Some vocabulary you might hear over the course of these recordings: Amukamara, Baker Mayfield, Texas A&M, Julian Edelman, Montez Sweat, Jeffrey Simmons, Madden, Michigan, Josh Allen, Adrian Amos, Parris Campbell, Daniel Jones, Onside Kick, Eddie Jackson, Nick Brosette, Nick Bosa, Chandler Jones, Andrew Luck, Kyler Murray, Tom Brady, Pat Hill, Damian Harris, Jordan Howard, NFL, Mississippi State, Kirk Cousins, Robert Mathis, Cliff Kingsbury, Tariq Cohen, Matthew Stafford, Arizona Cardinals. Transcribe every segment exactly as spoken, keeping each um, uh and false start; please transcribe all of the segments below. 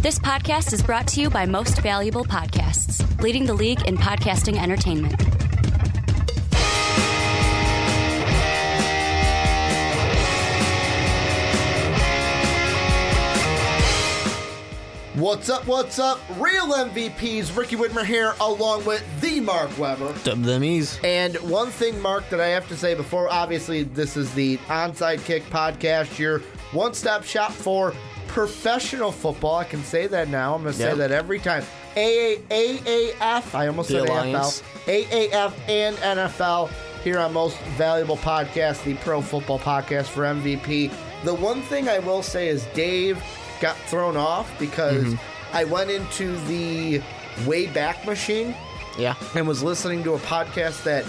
This podcast is brought to you by Most Valuable Podcasts, leading the league in podcasting entertainment. What's up, what's up? Real M V Ps, Ricky Widmer here, along with the Mark Weber. Dub them ease. And one thing, Mark, that I have to say before, obviously, this is the Onside Kick podcast, your one-stop shop for professional football. I can say that now. I'm going to yep. say that every time. A A F, I almost the said Alliance. A F L. A A F and N F L here on Most Valuable Podcast, the pro football podcast for M V P. The one thing I will say is Dave got thrown off because mm-hmm. I went into the Wayback Machine yeah. and was listening to a podcast that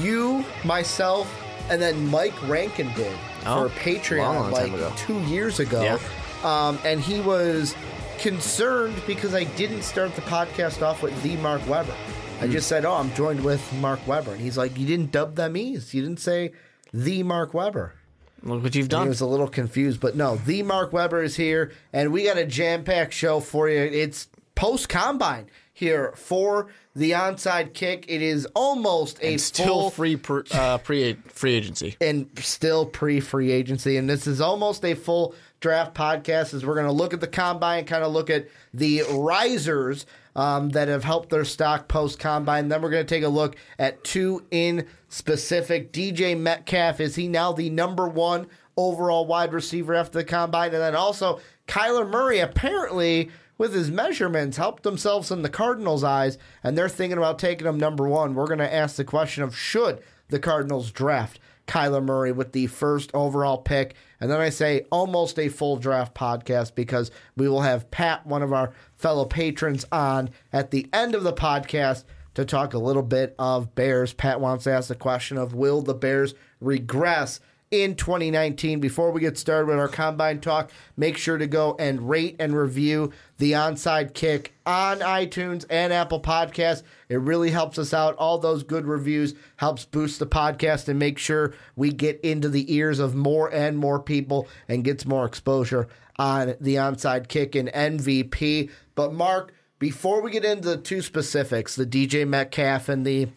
you, myself, and then Mike Rankin did oh, for Patreon long, long like two years ago. Yeah. Um, and he was concerned because I didn't start the podcast off with the Mark Weber. Mm-hmm. I just said, oh, I'm joined with Mark Weber. And he's like, you didn't dub them ease. You didn't say the Mark Weber. Look what you've done. He was a little confused, but no, the Mark Weber is here, and we got a jam-packed show for you. It's post-combine here for the Onside Kick. It is almost and a still full... still free, per, uh, pre, free agency. And still pre-free agency, and this is almost a full draft podcast as we're going to look at the combine, kind of look at the risers um, that have helped their stock post-combine. Then we're going to take a look at two in specific. D K. Metcalf, is he now the number one overall wide receiver after the combine? And then also Kyler Murray apparently with his measurements helped themselves in the Cardinals' eyes, and they're thinking about taking him number one. We're going to ask the question of should the Cardinals draft Kyler Murray with the first overall pick. And then I say almost a full draft podcast because we will have Pat, one of our fellow patrons, on at the end of the podcast to talk a little bit of Bears. Pat wants to ask the question of will the Bears regress in twenty nineteen. Before we get started with our combine talk, make sure to go and rate and review the Onside Kick on iTunes and Apple Podcasts. It really helps us out. All those good reviews helps boost the podcast and make sure we get into the ears of more and more people and gets more exposure on the Onside Kick and M V P. But Mark, before we get into the two specifics, the D K. Metcalf and the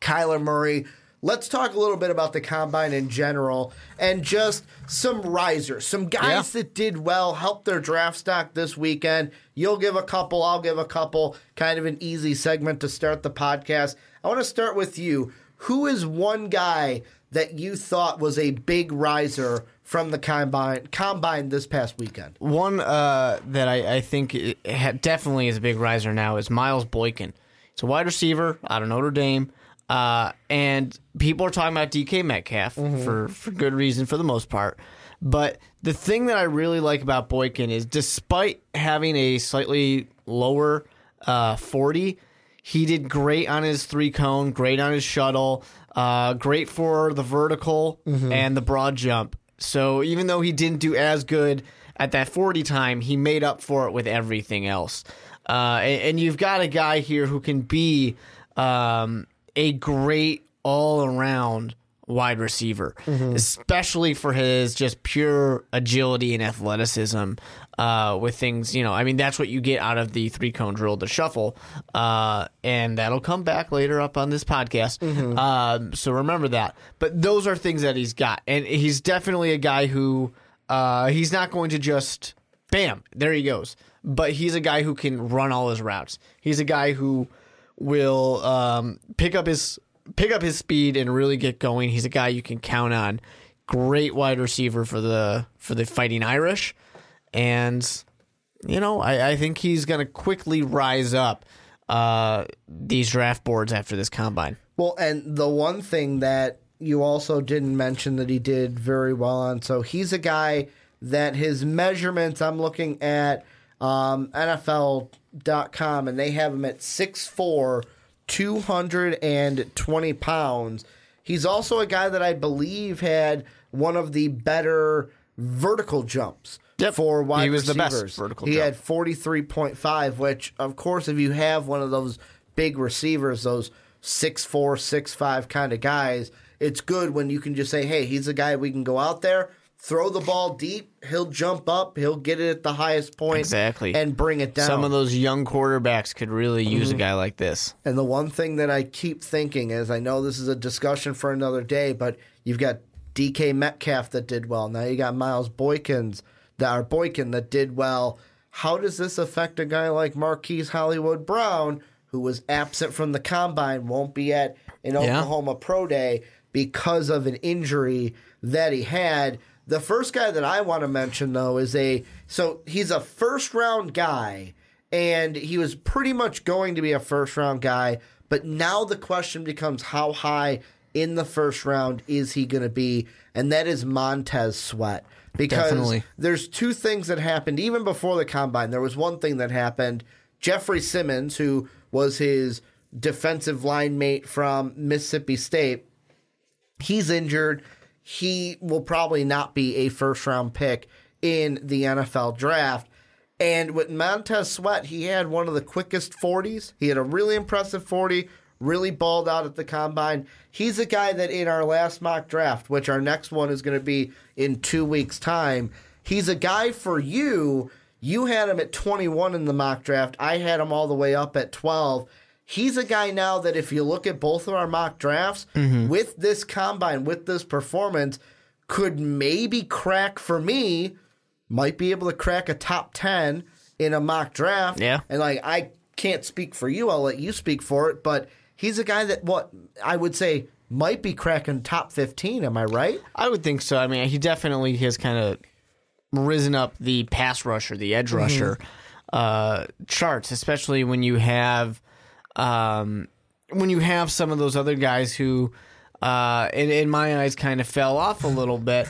Kyler Murray, let's talk a little bit about the combine in general and just some risers, some guys yeah. that did well, helped their draft stock this weekend. You'll give a couple, I'll give a couple, kind of an easy segment to start the podcast. I want to start with you. Who is one guy that you thought was a big riser from the combine combine this past weekend? One uh, that I, I think it definitely is a big riser now is Miles Boykin. He's a wide receiver out of Notre Dame. Uh, and people are talking about D K. Metcalf mm-hmm. for, for good reason for the most part. But the thing that I really like about Boykin is despite having a slightly lower uh, forty, he did great on his three-cone, great on his shuttle, uh, great for the vertical mm-hmm. and the broad jump. So even though he didn't do as good at that forty time, he made up for it with everything else. Uh, and, and you've got a guy here who can be um, – a great all-around wide receiver, mm-hmm. especially for his just pure agility and athleticism uh, with things, you know, I mean, that's what you get out of the three-cone drill, the shuffle, uh, and that'll come back later up on this podcast. Mm-hmm. Um, so remember that. But those are things that he's got, and he's definitely a guy who uh, he's not going to just, bam, there he goes. But he's a guy who can run all his routes. He's a guy who will um, pick up his pick up his speed and really get going. He's a guy you can count on. Great wide receiver for the for the Fighting Irish. And, you know, I, I think he's going to quickly rise up uh, these draft boards after this combine. Well, and the one thing that you also didn't mention that he did very well on, so he's a guy that his measurements, I'm looking at um, N F L dot com, and they have him at six foot four, two hundred twenty pounds. He's also a guy that I believe had one of the better vertical jumps yep. for wide he was receivers. The best vertical he jump. Had forty-three point five, which, of course, if you have one of those big receivers, those six foot four, six foot five kind of guys, it's good when you can just say, hey, he's a guy we can go out there, Throw the ball deep, he'll jump up, he'll get it at the highest point exactly. and bring it down. Some of those young quarterbacks could really mm-hmm. use a guy like this. And the one thing that I keep thinking is, I know this is a discussion for another day, but you've got D K. Metcalf that did well. Now you got Miles Boykins, that, or Boykin that did well. How does this affect a guy like Marquise Hollywood Brown, who was absent from the combine, won't be at an yeah. Oklahoma Pro Day because of an injury that he had? The first guy that I want to mention, though, is a – so he's a first-round guy, and he was pretty much going to be a first-round guy, but now the question becomes how high in the first round is he going to be, and that is Montez Sweat. Because Definitely. There's two things that happened. Even before the combine, there was one thing that happened. Jeffrey Simmons, who was his defensive line mate from Mississippi State, he's injured. He will probably not be a first-round pick in the N F L draft. And with Montez Sweat, he had one of the quickest forties. He had a really impressive forty, really balled out at the combine. He's a guy that in our last mock draft, which our next one is going to be in two weeks' time, he's a guy for you. You had him at twenty-one in the mock draft. I had him all the way up at twelve. He's a guy now that if you look at both of our mock drafts, mm-hmm. with this combine, with this performance, could maybe crack for me, might be able to crack a top ten in a mock draft. Yeah. And, like, I can't speak for you. I'll let you speak for it. But he's a guy that, what, I would say might be cracking top fifteen. Am I right? I would think so. I mean, he definitely has kind of risen up the pass rusher, the edge rusher mm-hmm. uh, charts, especially when you have – Um, when you have some of those other guys who, uh, in, in my eyes, kind of fell off a little bit,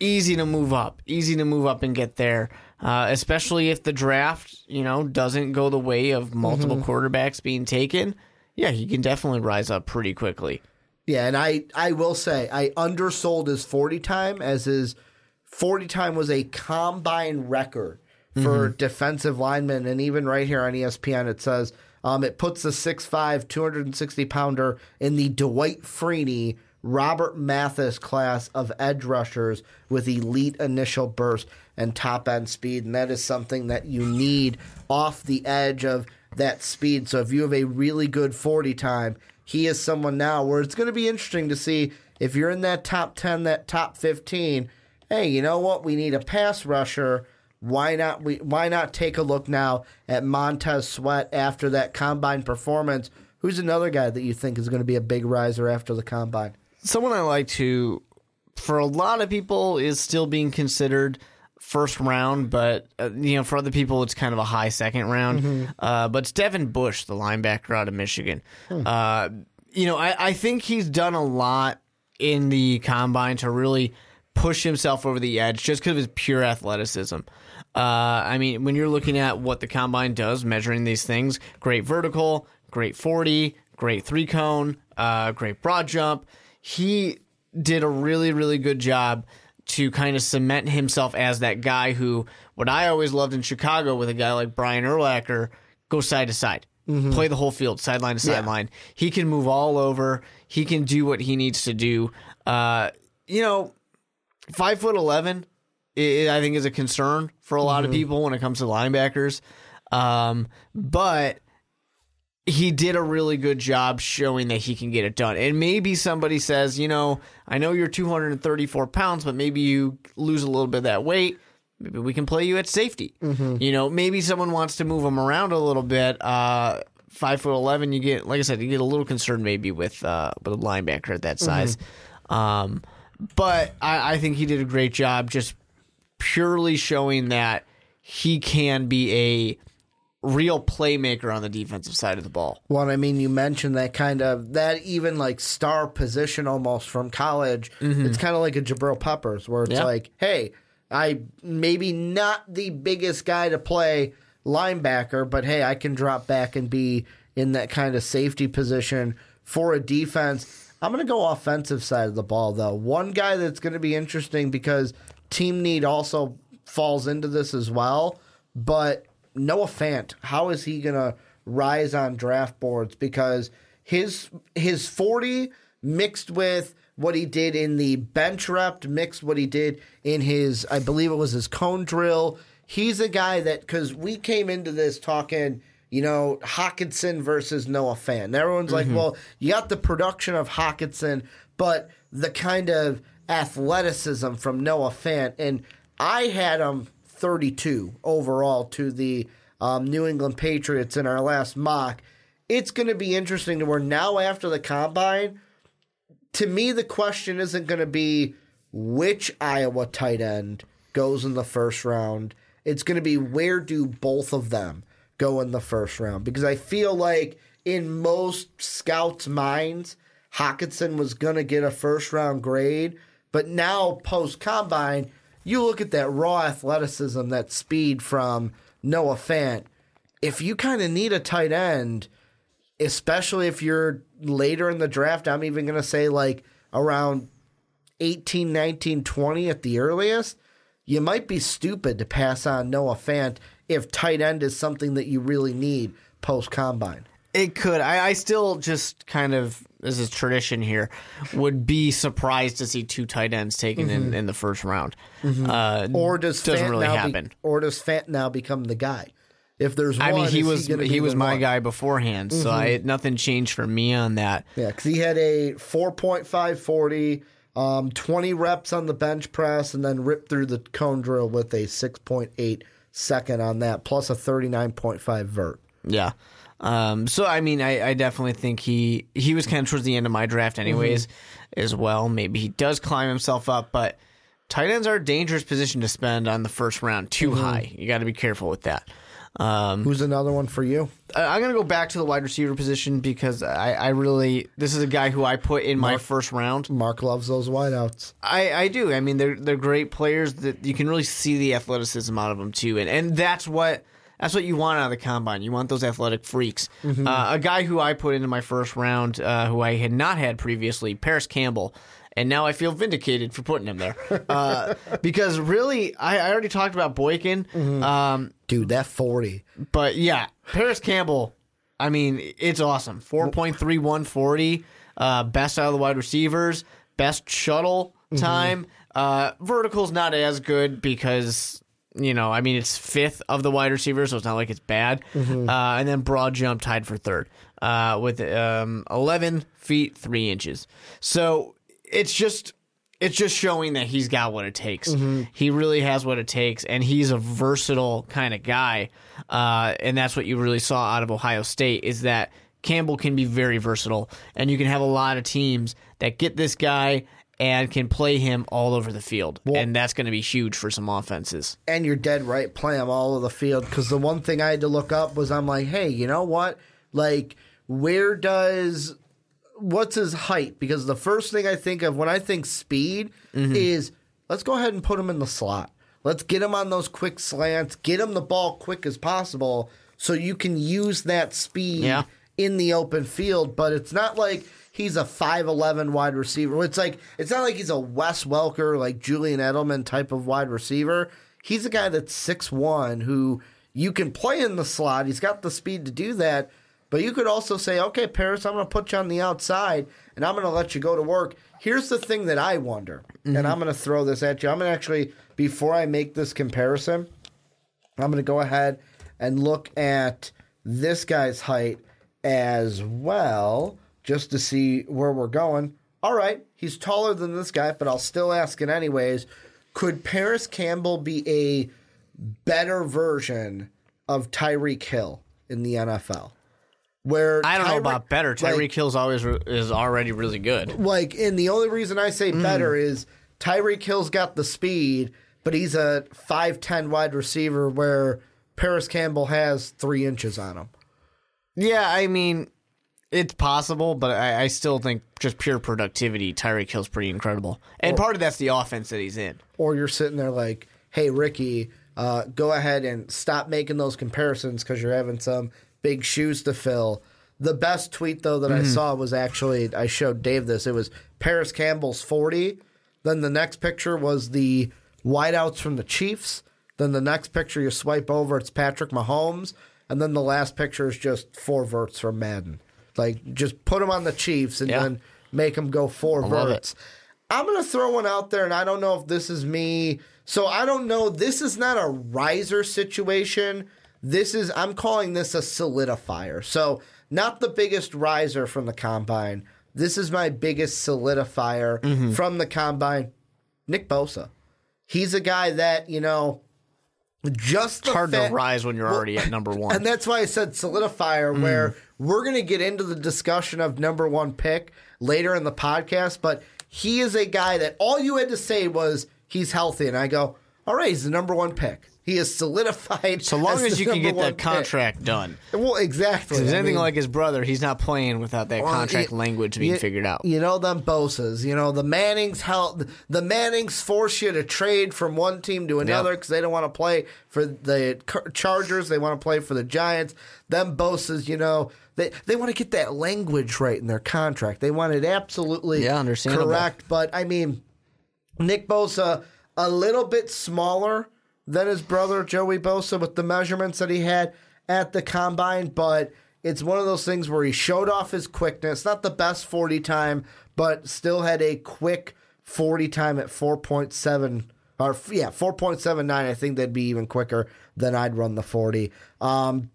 easy to move up, easy to move up and get there, uh, especially if the draft, you know, doesn't go the way of multiple mm-hmm. quarterbacks being taken. Yeah, he can definitely rise up pretty quickly. Yeah, and I, I will say I undersold his forty time, as his forty time was a combine record for mm-hmm. defensive linemen, and even right here on E S P N it says. Um, it puts the six five, two hundred sixty pounder in the Dwight Freeney, Robert Mathis class of edge rushers with elite initial burst and top-end speed, and that is something that you need off the edge of that speed. So if you have a really good forty time, he is someone now where it's going to be interesting to see if you're in that top ten, that top fifteen, hey, you know what? We need a pass rusher. Why not we? Why not take a look now at Montez Sweat after that combine performance? Who's another guy that you think is going to be a big riser after the combine? Someone I like to, for a lot of people, is still being considered first round, but uh, you know, for other people, it's kind of a high second round. Mm-hmm. Uh, but it's Devin Bush, the linebacker out of Michigan. Hmm. Uh, you know, I, I think he's done a lot in the combine to really push himself over the edge just because of his pure athleticism. Uh, I mean, when you're looking at what the combine does, measuring these things, great vertical, great forty, great three cone, uh, great broad jump. He did a really, really good job to kind of cement himself as that guy who, what I always loved in Chicago with a guy like Brian Urlacher, go side to side, mm-hmm. play the whole field, sideline to sideline. Yeah. He can move all over. He can do what he needs to do. Uh, you know, Five foot eleven, it, I think, is a concern for a lot mm-hmm. of people when it comes to linebackers. Um, but he did a really good job showing that he can get it done. And maybe somebody says, you know, I know you're two hundred thirty-four pounds, but maybe you lose a little bit of that weight. Maybe we can play you at safety. Mm-hmm. You know, maybe someone wants to move him around a little bit. Uh, five foot eleven, you get, like I said, you get a little concerned maybe with uh, with a linebacker at that size. Mm-hmm. Um, But I, I think he did a great job just purely showing that he can be a real playmaker on the defensive side of the ball. Well, I mean, you mentioned that kind of, that even like star position almost from college. Mm-hmm. It's kind of like a Jabril Peppers where it's yeah. like, hey, I maybe not the biggest guy to play linebacker, but hey, I can drop back and be in that kind of safety position for a defense. I'm going to go offensive side of the ball, though. One guy that's going to be interesting because team need also falls into this as well, but Noah Fant, how is he going to rise on draft boards? Because his his forty mixed with what he did in the bench rep, mixed what he did in his, I believe it was his cone drill. He's a guy that, because we came into this talking, you know, Hockenson versus Noah Fant. And everyone's mm-hmm. like, well, you got the production of Hockenson, but the kind of athleticism from Noah Fant. And I had him thirty-two overall to the um, New England Patriots in our last mock. It's going to be interesting to where now after the combine, to me, the question isn't going to be which Iowa tight end goes in the first round. It's going to be where do both of them go in the first round? Because I feel like in most scouts' minds, Hockenson was going to get a first-round grade. But now, post-combine, you look at that raw athleticism, that speed from Noah Fant. If you kind of need a tight end, especially if you're later in the draft, I'm even going to say like around eighteen, nineteen, twenty at the earliest, you might be stupid to pass on Noah Fant if tight end is something that you really need post-combine. It could. I, I still just kind of, this is tradition here, would be surprised to see two tight ends taken mm-hmm. in, in the first round. Mm-hmm. Uh, or does doesn't Fant really happen. Be, or does Fant now become the guy? If there's one, I mean, he was he, he was my one? guy beforehand, mm-hmm. so I, nothing changed for me on that. Yeah, because he had a four point five forty, um, twenty reps on the bench press, and then ripped through the cone drill with a six point eight second on that, plus a thirty-nine point five vert. Yeah. Um, so, I mean, I, I definitely think he, he was kind of towards the end of my draft anyways mm-hmm. as well. Maybe he does climb himself up, but tight ends are a dangerous position to spend on the first round too mm-hmm. high. You got to be careful with that. Um, Who's another one for you? I'm going to go back to the wide receiver position because I, I really – this is a guy who I put in Mark, my first round. Mark loves those wideouts. I, I do. I mean, they're they're great players. That you can really see the athleticism out of them too, and, and that's what – That's what you want out of the combine. You want those athletic freaks. Mm-hmm. Uh, a guy who I put into my first round, uh, who I had not had previously, Parris Campbell, and now I feel vindicated for putting him there. Uh, because really, I, I already talked about Boykin. Mm-hmm. Um, Dude, that forty. But yeah, Parris Campbell, I mean, it's awesome. four point three one forty, uh, best out of the wide receivers, best shuttle time. Mm-hmm. Uh, vertical's not as good because... You know, I mean, it's fifth of the wide receivers, so it's not like it's bad. Mm-hmm. Uh, and then broad jump tied for third uh, with um, eleven feet, three inches. So it's just it's just showing that he's got what it takes. Mm-hmm. He really has what it takes, and he's a versatile kind of guy. Uh, and that's what you really saw out of Ohio State is that Campbell can be very versatile, and you can have a lot of teams that get this guy and can play him all over the field, well, and that's going to be huge for some offenses. And you're dead right, play him all over the field, because the one thing I had to look up was I'm like, hey, you know what? Like, where does – what's his height? Because the first thing I think of when I think speed mm-hmm. is let's go ahead and put him in the slot. Let's get him on those quick slants, get him the ball quick as possible so you can use that speed yeah. in the open field, but it's not like – he's a five eleven wide receiver. It's like it's not like he's a Wes Welker, like Julian Edelman type of wide receiver. He's a guy that's six one who you can play in the slot. He's got the speed to do that. But you could also say, okay, Parris, I'm going to put you on the outside, and I'm going to let you go to work. Here's the thing that I wonder, mm-hmm. and I'm going to throw this at you. I'm going to actually, before I make this comparison, I'm going to go ahead and look at this guy's height as well. Just to see where we're going. All right, he's taller than this guy, but I'll still ask it anyways. Could Parris Campbell be a better version of Tyreek Hill in the N F L? Where I don't Tyre- know about better. Tyreek like, Hill's always re- is already really good. Like, and the only reason I say mm. better is Tyreek Hill's got the speed, but he's a five ten wide receiver where Parris Campbell has three inches on him. Yeah, I mean... It's possible, but I, I still think just pure productivity, Tyreek Hill's pretty incredible. And or, part of that's the offense that he's in. Or you're sitting there like, hey, Ricky, uh, go ahead and stop making those comparisons because you're having some big shoes to fill. The best tweet, though, that mm-hmm. I saw was actually, I showed Dave this. It was Parris Campbell's forty. Then the next picture was the wideouts from the Chiefs. Then the next picture you swipe over, it's Patrick Mahomes. And then the last picture is just four verts from Madden. Like, just put him on the Chiefs and yeah. then make them go four verts. I'm going to throw one out there, and I don't know if this is me. So I don't know. This is not a riser situation. This is, I'm calling this a solidifier. So not the biggest riser from the combine. This is my biggest solidifier mm-hmm. from the combine. Nick Bosa. He's a guy that, you know, just it's hard fa- to rise when you're well, already at number one. And that's why I said solidifier, mm. where we're going to get into the discussion of number one pick later in the podcast. But he is a guy that all you had to say was he's healthy. And I go, all right, he's the number one pick. He is solidified. So long as, as you can get that contract pick. done. Well, exactly. If there's anything mean, like his brother, he's not playing without that well, contract it, language being you, figured out. You know them Bosa's. You know, the Mannings help. The Mannings force you to trade from one team to another because yep. they don't want to play for the Chargers. They want to play for the Giants. Them Bosa's, you know, they, they want to get that language right in their contract. They want it absolutely yeah, correct. But, I mean, Nick Bosa, a little bit smaller than his brother, Joey Bosa, with the measurements that he had at the combine. But it's one of those things where he showed off his quickness. Not the best forty time, but still had a quick forty time at four point seven. Or, yeah, four point seven nine. I think that'd be even quicker than I'd run the forty. Um,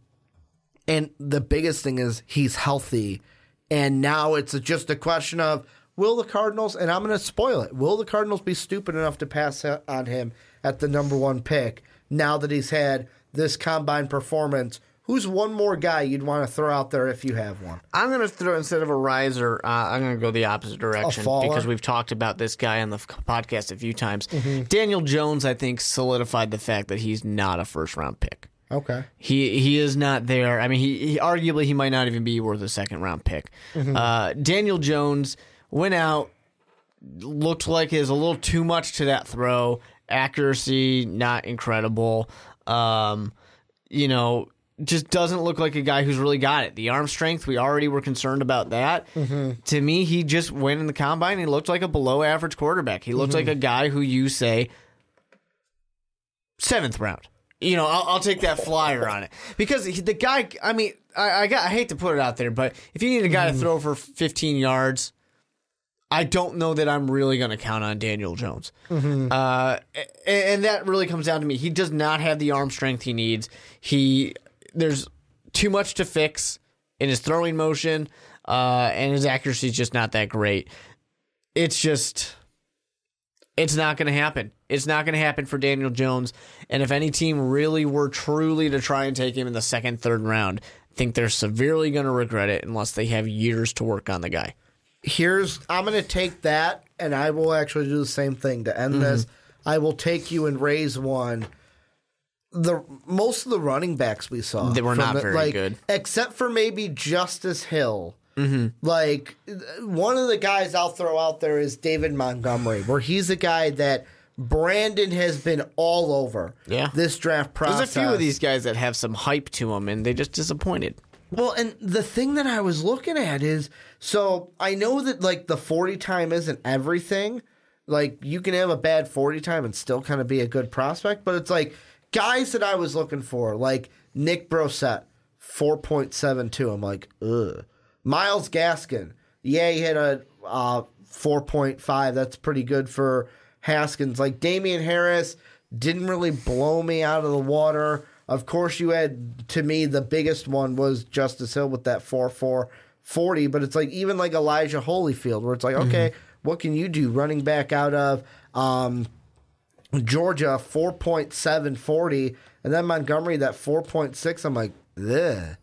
and the biggest thing is he's healthy. And now it's just a question of, will the Cardinals, and I'm going to spoil it, will the Cardinals be stupid enough to pass on him at the number one pick now that he's had this combine performance? Who's one more guy you'd want to throw out there if you have one? I'm going to throw, instead of a riser, uh, I'm going to go the opposite direction because we've talked about this guy on the podcast a few times. Mm-hmm. Daniel Jones, I think, solidified the fact that he's not a first-round pick. Okay. He he is not there. I mean, he, he arguably he might not even be worth a second-round pick. Mm-hmm. Uh, Daniel Jones went out, looked like it was a little too much to that throw. Accuracy, not incredible. Um, you know, just doesn't look like a guy who's really got it. The arm strength, we already were concerned about that. Mm-hmm. To me, he just went in the combine and looked like a below-average quarterback. He looked mm-hmm. like a guy who you say, seventh round. You know, I'll, I'll take that flyer on it. Because the guy, I mean, I, I, got, I hate to put it out there, but if you need a guy mm-hmm. to throw for fifteen yards... I don't know that I'm really going to count on Daniel Jones. Mm-hmm. Uh, and, and that really comes down to me. He does not have the arm strength he needs. He There's too much to fix in his throwing motion, uh, and his accuracy is just not that great. It's just, it's not going to happen. It's not going to happen for Daniel Jones. And if any team really were truly to try and take him in the second, third round, I think they're severely going to regret it unless they have years to work on the guy. Here's, I'm going to take that, and I will actually do the same thing to end mm-hmm. this. I will take you and raise one. The most of the running backs we saw, they were not the, very like, good, except for maybe Justice Hill. Mm-hmm. Like one of the guys I'll throw out there is David Montgomery, where he's a guy that Brandon has been all over. Yeah. This draft process. There's a few of these guys that have some hype to them, and they just disappointed. Well, and the thing that I was looking at is, so I know that, like, the forty time isn't everything. Like, you can have a bad forty time and still kind of be a good prospect. But it's, like, guys that I was looking for, like Nick Brosette, four point seven two. I'm like, ugh. Myles Gaskin, yeah, he had a uh, four point five. That's pretty good for Haskins. Like, Damian Harris didn't really blow me out of the water. Of course, you had, to me, the biggest one was Justice Hill with that four four forty, but it's like even like Elijah Holyfield, where it's like, okay, mm-hmm. what can you do? Running back out of um, Georgia, four point seven forty, and then Montgomery, that four point six. I'm like, ugh.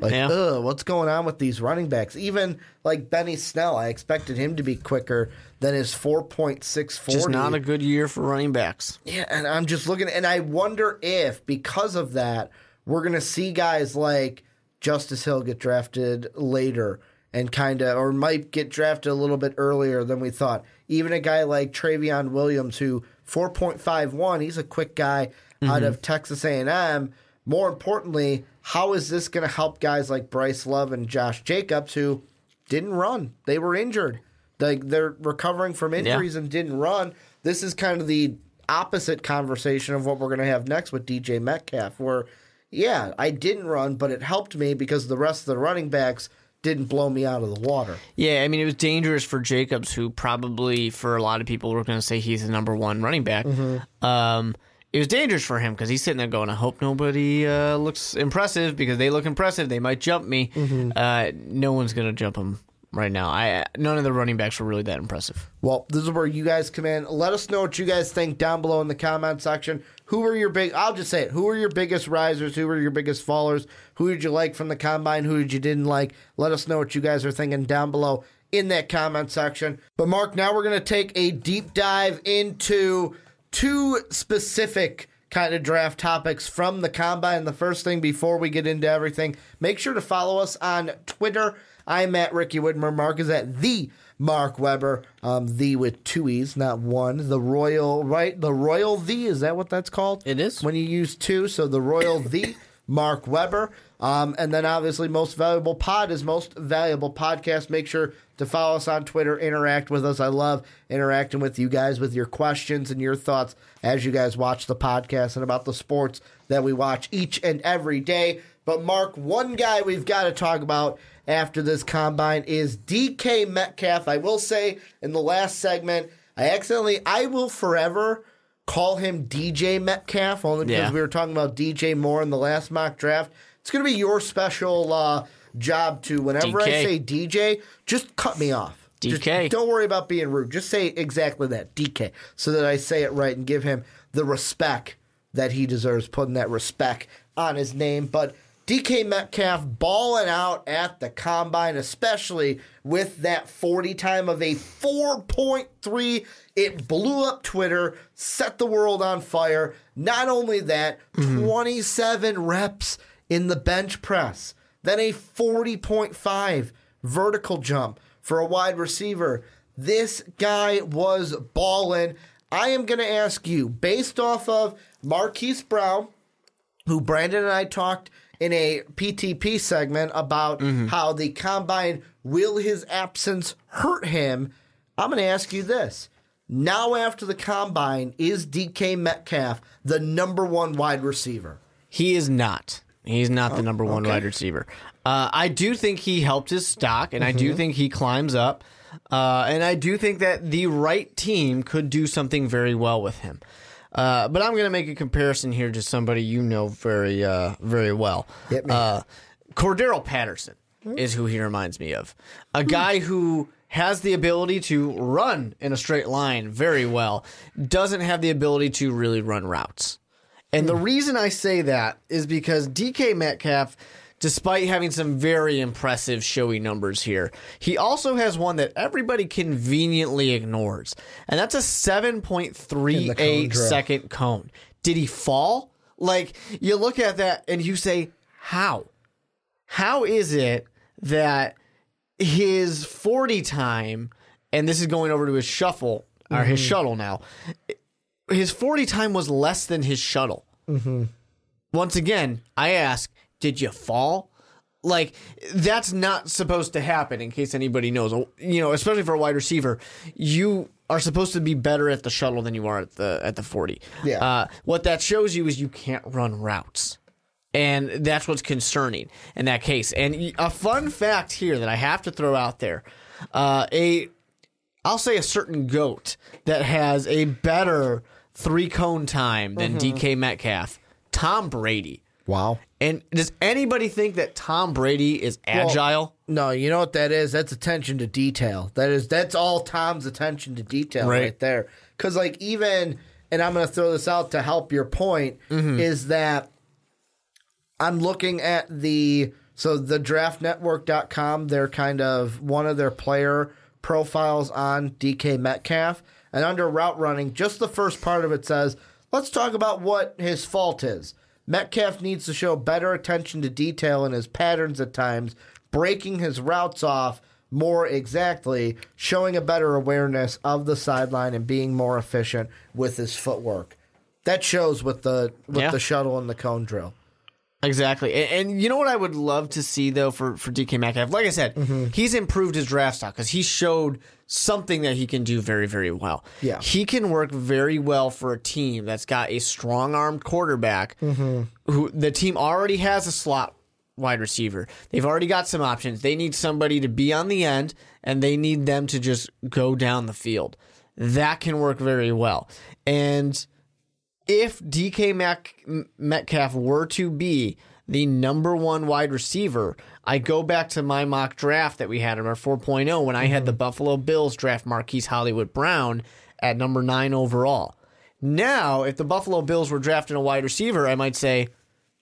Like, yeah. ugh, what's going on with these running backs? Even like Benny Snell, I expected him to be quicker than his four point six four. Just not a good year for running backs. Yeah, and I'm just looking, and I wonder if because of that, we're going to see guys like Justice Hill get drafted later and kind of, or might get drafted a little bit earlier than we thought. Even a guy like Travion Williams, who four point five one, he's a quick guy mm-hmm. out of Texas A and M. More importantly, how is this going to help guys like Bryce Love and Josh Jacobs, who didn't run? They were injured. Like they're recovering from injuries yeah. and didn't run. This is kind of the opposite conversation of what we're going to have next with D K Metcalf, where, yeah, I didn't run, but it helped me because the rest of the running backs didn't blow me out of the water. Yeah, I mean, it was dangerous for Jacobs, who probably, for a lot of people, we're going to say he's the number one running back. Mm-hmm. Um, it was dangerous for him because he's sitting there going, I hope nobody uh, looks impressive, because they look impressive, they might jump me. Mm-hmm. Uh, no one's going to jump him right now. I None of the running backs were really that impressive. Well, this is where you guys come in. Let us know what you guys think down below in the comment section. Who were your big? I'll just say it. Who were your biggest risers? Who were your biggest fallers? Who did you like from the combine? Who did you didn't like? Let us know what you guys are thinking down below in that comment section. But Mark, now we're going to take a deep dive into two specific kind of draft topics from the combine. The first thing, before we get into everything, make sure to follow us on Twitter. I'm at Ricky Widmer. Mark is at the Mark Weber, um, the with two E's, not one. The Royal, right? The Royal The, is that what that's called? It is. When you use two, so the Royal The, Mark Weber. Um, and then obviously Most Valuable Pod is Most Valuable Podcast. Make sure to follow us on Twitter, interact with us. I love interacting with you guys with your questions and your thoughts as you guys watch the podcast and about the sports that we watch each and every day. But Mark, one guy we've got to talk about after this combine is D K. Metcalf. I will say in the last segment, I accidentally, I will forever call him D J Metcalf, only because yeah. we were talking about D J Moore in the last mock draft. It's going to be your special uh, job to, whenever D K. I say D J, just cut me off. D K. Just don't worry about being rude. Just say exactly that, D K, so that I say it right and give him the respect that he deserves, putting that respect on his name. But D K Metcalf balling out at the combine, especially with that forty time of a four point three. It blew up Twitter, set the world on fire. Not only that, mm-hmm. twenty-seven reps in the bench press, then a forty point five vertical jump for a wide receiver. This guy was balling. I am going to ask you, based off of Marquise Brown, who Brandon and I talked in a P T P segment about mm-hmm. how the combine, will his absence hurt him? I'm going to ask you this. Now after the combine, is D K Metcalf the number one wide receiver? He is not. He's not oh, the number one okay. wide receiver. Uh, I do think he helped his stock, and mm-hmm. I do think he climbs up. Uh, and I do think that the right team could do something very well with him. Uh, but I'm going to make a comparison here to somebody you know very, uh, very well. Uh, Cordarrelle Patterson is who he reminds me of. A guy who has the ability to run in a straight line very well, doesn't have the ability to really run routes. And the reason I say that is because D K Metcalf, despite having some very impressive showy numbers here, he also has one that everybody conveniently ignores, and that's a seven point three eight second cone. Did he fall? Like, you look at that and you say, how? How is it that his forty time, and this is going over to his shuffle, or mm-hmm. his shuttle now, his forty time was less than his shuttle. Mm-hmm. Once again, I ask, did you fall? Like, that's not supposed to happen, in case anybody knows. You know, especially for a wide receiver, you are supposed to be better at the shuttle than you are at the at the forty. Yeah. Uh, what that shows you is you can't run routes. And that's what's concerning in that case. And a fun fact here that I have to throw out there, uh, a I'll say a certain GOAT that has a better three-cone time than mm-hmm. D K Metcalf, Tom Brady. Wow. And does anybody think that Tom Brady is agile? Well, no, you know what that is? That's attention to detail. That is, that's all Tom's attention to detail right, right there. Because, like, even, and I'm going to throw this out to help your point, mm-hmm. is that I'm looking at the, so the draft network dot com, they're kind of one of their player profiles on D K Metcalf. And under route running, just the first part of it says, let's talk about what his fault is. Metcalf needs to show better attention to detail in his patterns at times, breaking his routes off more exactly, showing a better awareness of the sideline and being more efficient with his footwork. That shows with the with yeah. the shuttle and the cone drill. Exactly. And, and you know what I would love to see, though, for, for D K Metcalf? Like I said, mm-hmm. he's improved his draft stock because he showed something that he can do very, very well. Yeah. He can work very well for a team that's got a strong-armed quarterback. Mm-hmm. Who the team already has a slot wide receiver. They've already got some options. They need somebody to be on the end, and they need them to just go down the field. That can work very well. And if D K Metcalf were to be the number one wide receiver, I go back to my mock draft that we had in our four point oh when I had the Buffalo Bills draft Marquise Hollywood Brown at number nine overall. Now, if the Buffalo Bills were drafting a wide receiver, I might say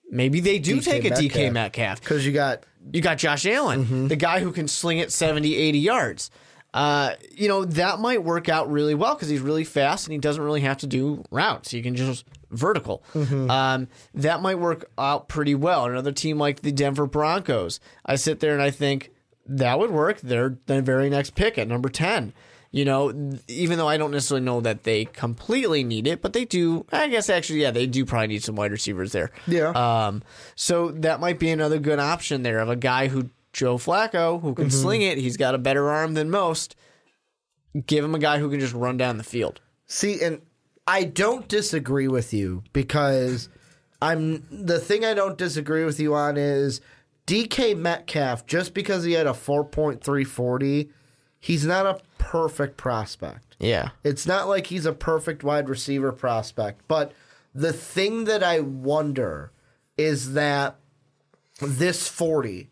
maybe they do take a D K Metcalf. Because you got you got Josh Allen, mm-hmm. the guy who can sling it seventy, eighty yards. Uh, you know, that might work out really well because he's really fast and he doesn't really have to do routes. He can just vertical. Mm-hmm. Um, that might work out pretty well. Another team like the Denver Broncos, I sit there and I think that would work. They're the very next pick at number ten. You know, even though I don't necessarily know that they completely need it, but they do. I guess actually, yeah, they do probably need some wide receivers there. Yeah. Um. So that might be another good option there of a guy who Joe Flacco, who can mm-hmm. sling it. He's got a better arm than most. Give him a guy who can just run down the field. See, and I don't disagree with you because I'm the thing I don't disagree with you on is D K Metcalf, just because he had a four point three forty, he's not a perfect prospect. Yeah. It's not like he's a perfect wide receiver prospect. But the thing that I wonder is that this forty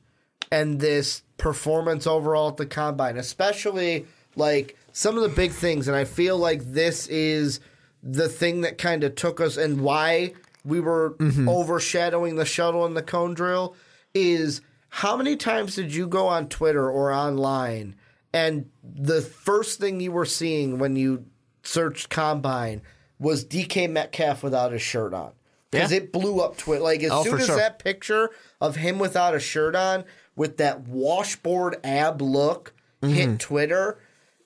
and this performance overall at the combine, especially like some of the big things, and I feel like this is the thing that kind of took us and why we were mm-hmm. overshadowing the shuttle and the cone drill is how many times did you go on Twitter or online and the first thing you were seeing when you searched combine was D K Metcalf without his shirt on? Because yeah. it blew up Twitter. Like as oh, soon as sure. that picture of him without a shirt on with that washboard ab look mm-hmm. hit Twitter,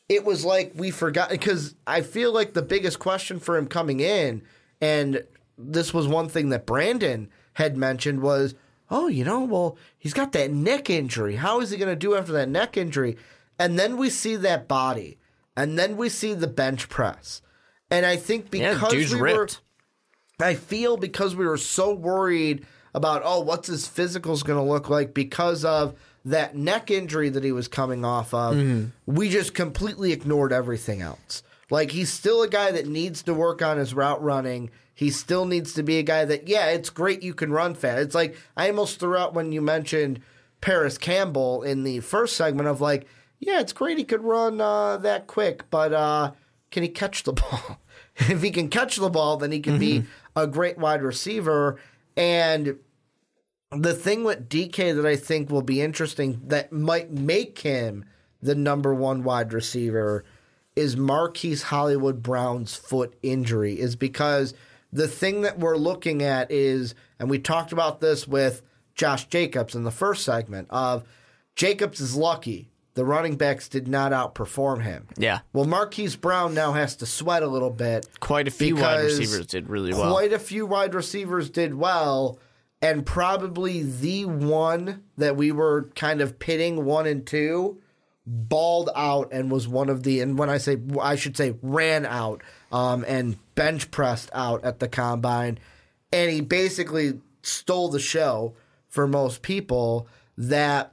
it was like we forgot, because I feel like the biggest question for him coming in, and this was one thing that Brandon had mentioned, was, oh, you know, well, he's got that neck injury. How is he going to do after that neck injury? And then we see that body, and then we see the bench press. And I think because yeah, dude's we were, ripped. I feel because we were so worried about, oh, what's his physical's going to look like because of that neck injury that he was coming off of, mm-hmm. we just completely ignored everything else. Like, he's still a guy that needs to work on his route running. He still needs to be a guy that, yeah, it's great you can run fast. It's like I almost threw out when you mentioned Parris Campbell in the first segment of like, yeah, it's great he could run uh, that quick, but uh, can he catch the ball? If he can catch the ball, then he can mm-hmm. be a great wide receiver. And the thing with D K that I think will be interesting that might make him the number one wide receiver is Marquise Hollywood Brown's foot injury, is because the thing that we're looking at is, and we talked about this with Josh Jacobs in the first segment, of Jacobs is lucky. The running backs did not outperform him. Yeah. Well, Marquise Brown now has to sweat a little bit. Quite a few wide receivers did really well. Quite a few wide receivers did well. And probably the one that we were kind of pitting one and two balled out and was one of the, and when I say, I should say ran out um, and bench pressed out at the combine. And he basically stole the show for most people, that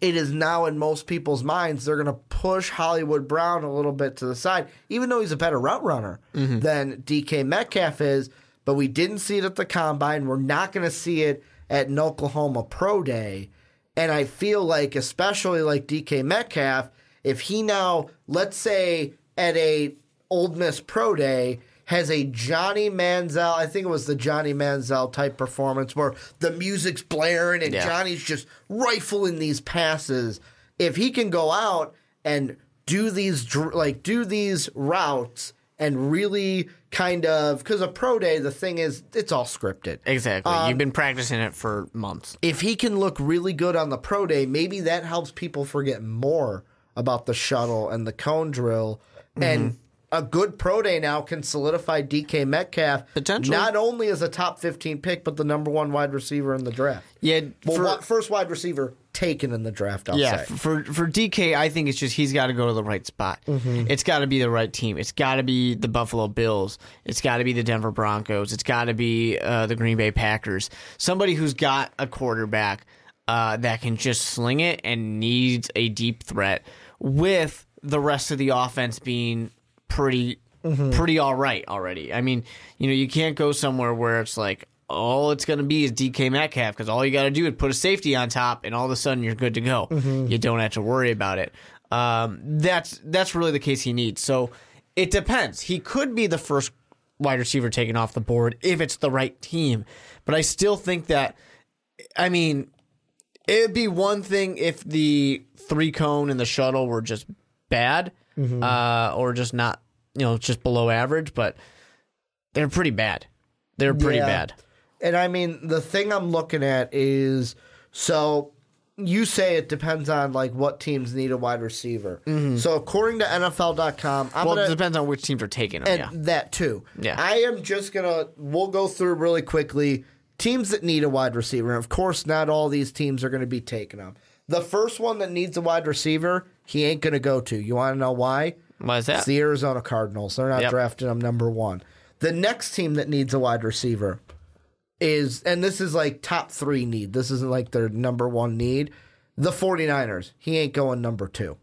it is now in most people's minds, they're going to push Hollywood Brown a little bit to the side, even though he's a better route runner mm-hmm. than D K Metcalf is. But we didn't see it at the combine. We're not going to see it at an Oklahoma Pro Day. And I feel like, especially like D K Metcalf, if he now, let's say at a Ole Miss Pro Day, has a Johnny Manziel, I think it was the Johnny Manziel type performance where the music's blaring and yeah. Johnny's just rifling these passes. If he can go out and do these like do these routes and really kind of, because a pro day, the thing is, it's all scripted. Exactly. Um, You've been practicing it for months. If he can look really good on the pro day, maybe that helps people forget more about the shuttle and the cone drill. Mm-hmm. And a good pro day now can solidify D K Metcalf not only as a top fifteen pick, but the number one wide receiver in the draft. Yeah, well, for, first wide receiver taken in the draft. I'll yeah, say. for for D K, I think it's just he's got to go to the right spot. Mm-hmm. It's got to be the right team. It's got to be the Buffalo Bills. It's got to be the Denver Broncos. It's got to be uh, the Green Bay Packers. Somebody who's got a quarterback uh, that can just sling it and needs a deep threat, with the rest of the offense being pretty mm-hmm. pretty all right already. I mean, you know, you can't go somewhere where it's like, all it's going to be is D K Metcalf, because all you got to do is put a safety on top, and all of a sudden you're good to go. Mm-hmm. You don't have to worry about it. Um, that's that's really the case he needs. So it depends. He could be the first wide receiver taken off the board if it's the right team. But I still think that, I mean, it would be one thing if the three cone and the shuttle were just bad mm-hmm. uh, or just not, you know, just below average, but they're pretty bad. They're pretty yeah. bad. And, I mean, the thing I'm looking at is, so you say it depends on, like, what teams need a wide receiver. Mm-hmm. So, according to N F L dot com, I'm well, gonna, it depends on which teams are taking them, and yeah. that, too. Yeah. I am just going to – we'll go through really quickly teams that need a wide receiver. And, of course, not all these teams are going to be taking them. The first one that needs a wide receiver, he ain't going to go to. You want to know why? Why is that? It's the Arizona Cardinals. They're not yep. drafting them number one. The next team that needs a wide receiver – is, and this is like top three need. This isn't like their number one need. The 49ers. He ain't going number two.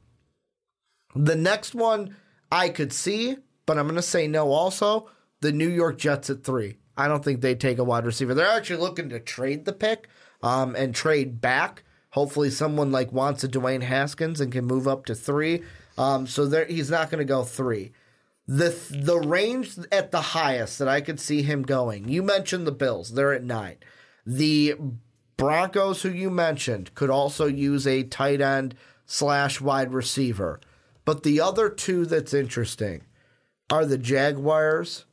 The next one I could see, but I'm going to say no also. The New York Jets at three. I don't think they take a wide receiver. They're actually looking to trade the pick um, and trade back. Hopefully someone like wants a Dwayne Haskins and can move up to three. Um, so there, he's not going to go three. The the range at the highest that I could see him going, you mentioned the Bills. They're at nine. The Broncos, who you mentioned, could also use a tight end slash wide receiver. But the other two that's interesting are the Jaguars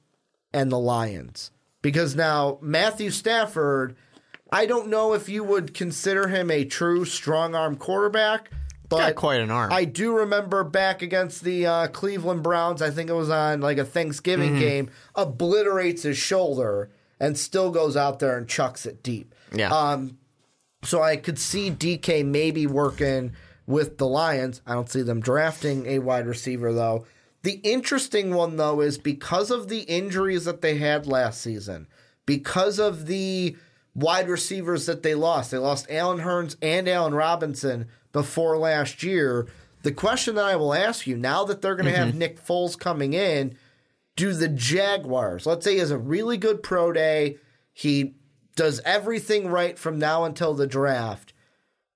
and the Lions. Because now Matthew Stafford, I don't know if you would consider him a true strong-arm quarterback. But got quite an arm. I do remember back against the uh, Cleveland Browns, I think it was on like a Thanksgiving mm-hmm. game, obliterates his shoulder and still goes out there and chucks it deep. Yeah. Um, so I could see D K maybe working with the Lions. I don't see them drafting a wide receiver, though. The interesting one, though, is because of the injuries that they had last season, because of the wide receivers that they lost, they lost Allen Hurns and Allen Robinson before last year. The question that I will ask you, now that they're going to mm-hmm. have Nick Foles coming in, do the Jaguars, let's say he has a really good pro day, he does everything right from now until the draft,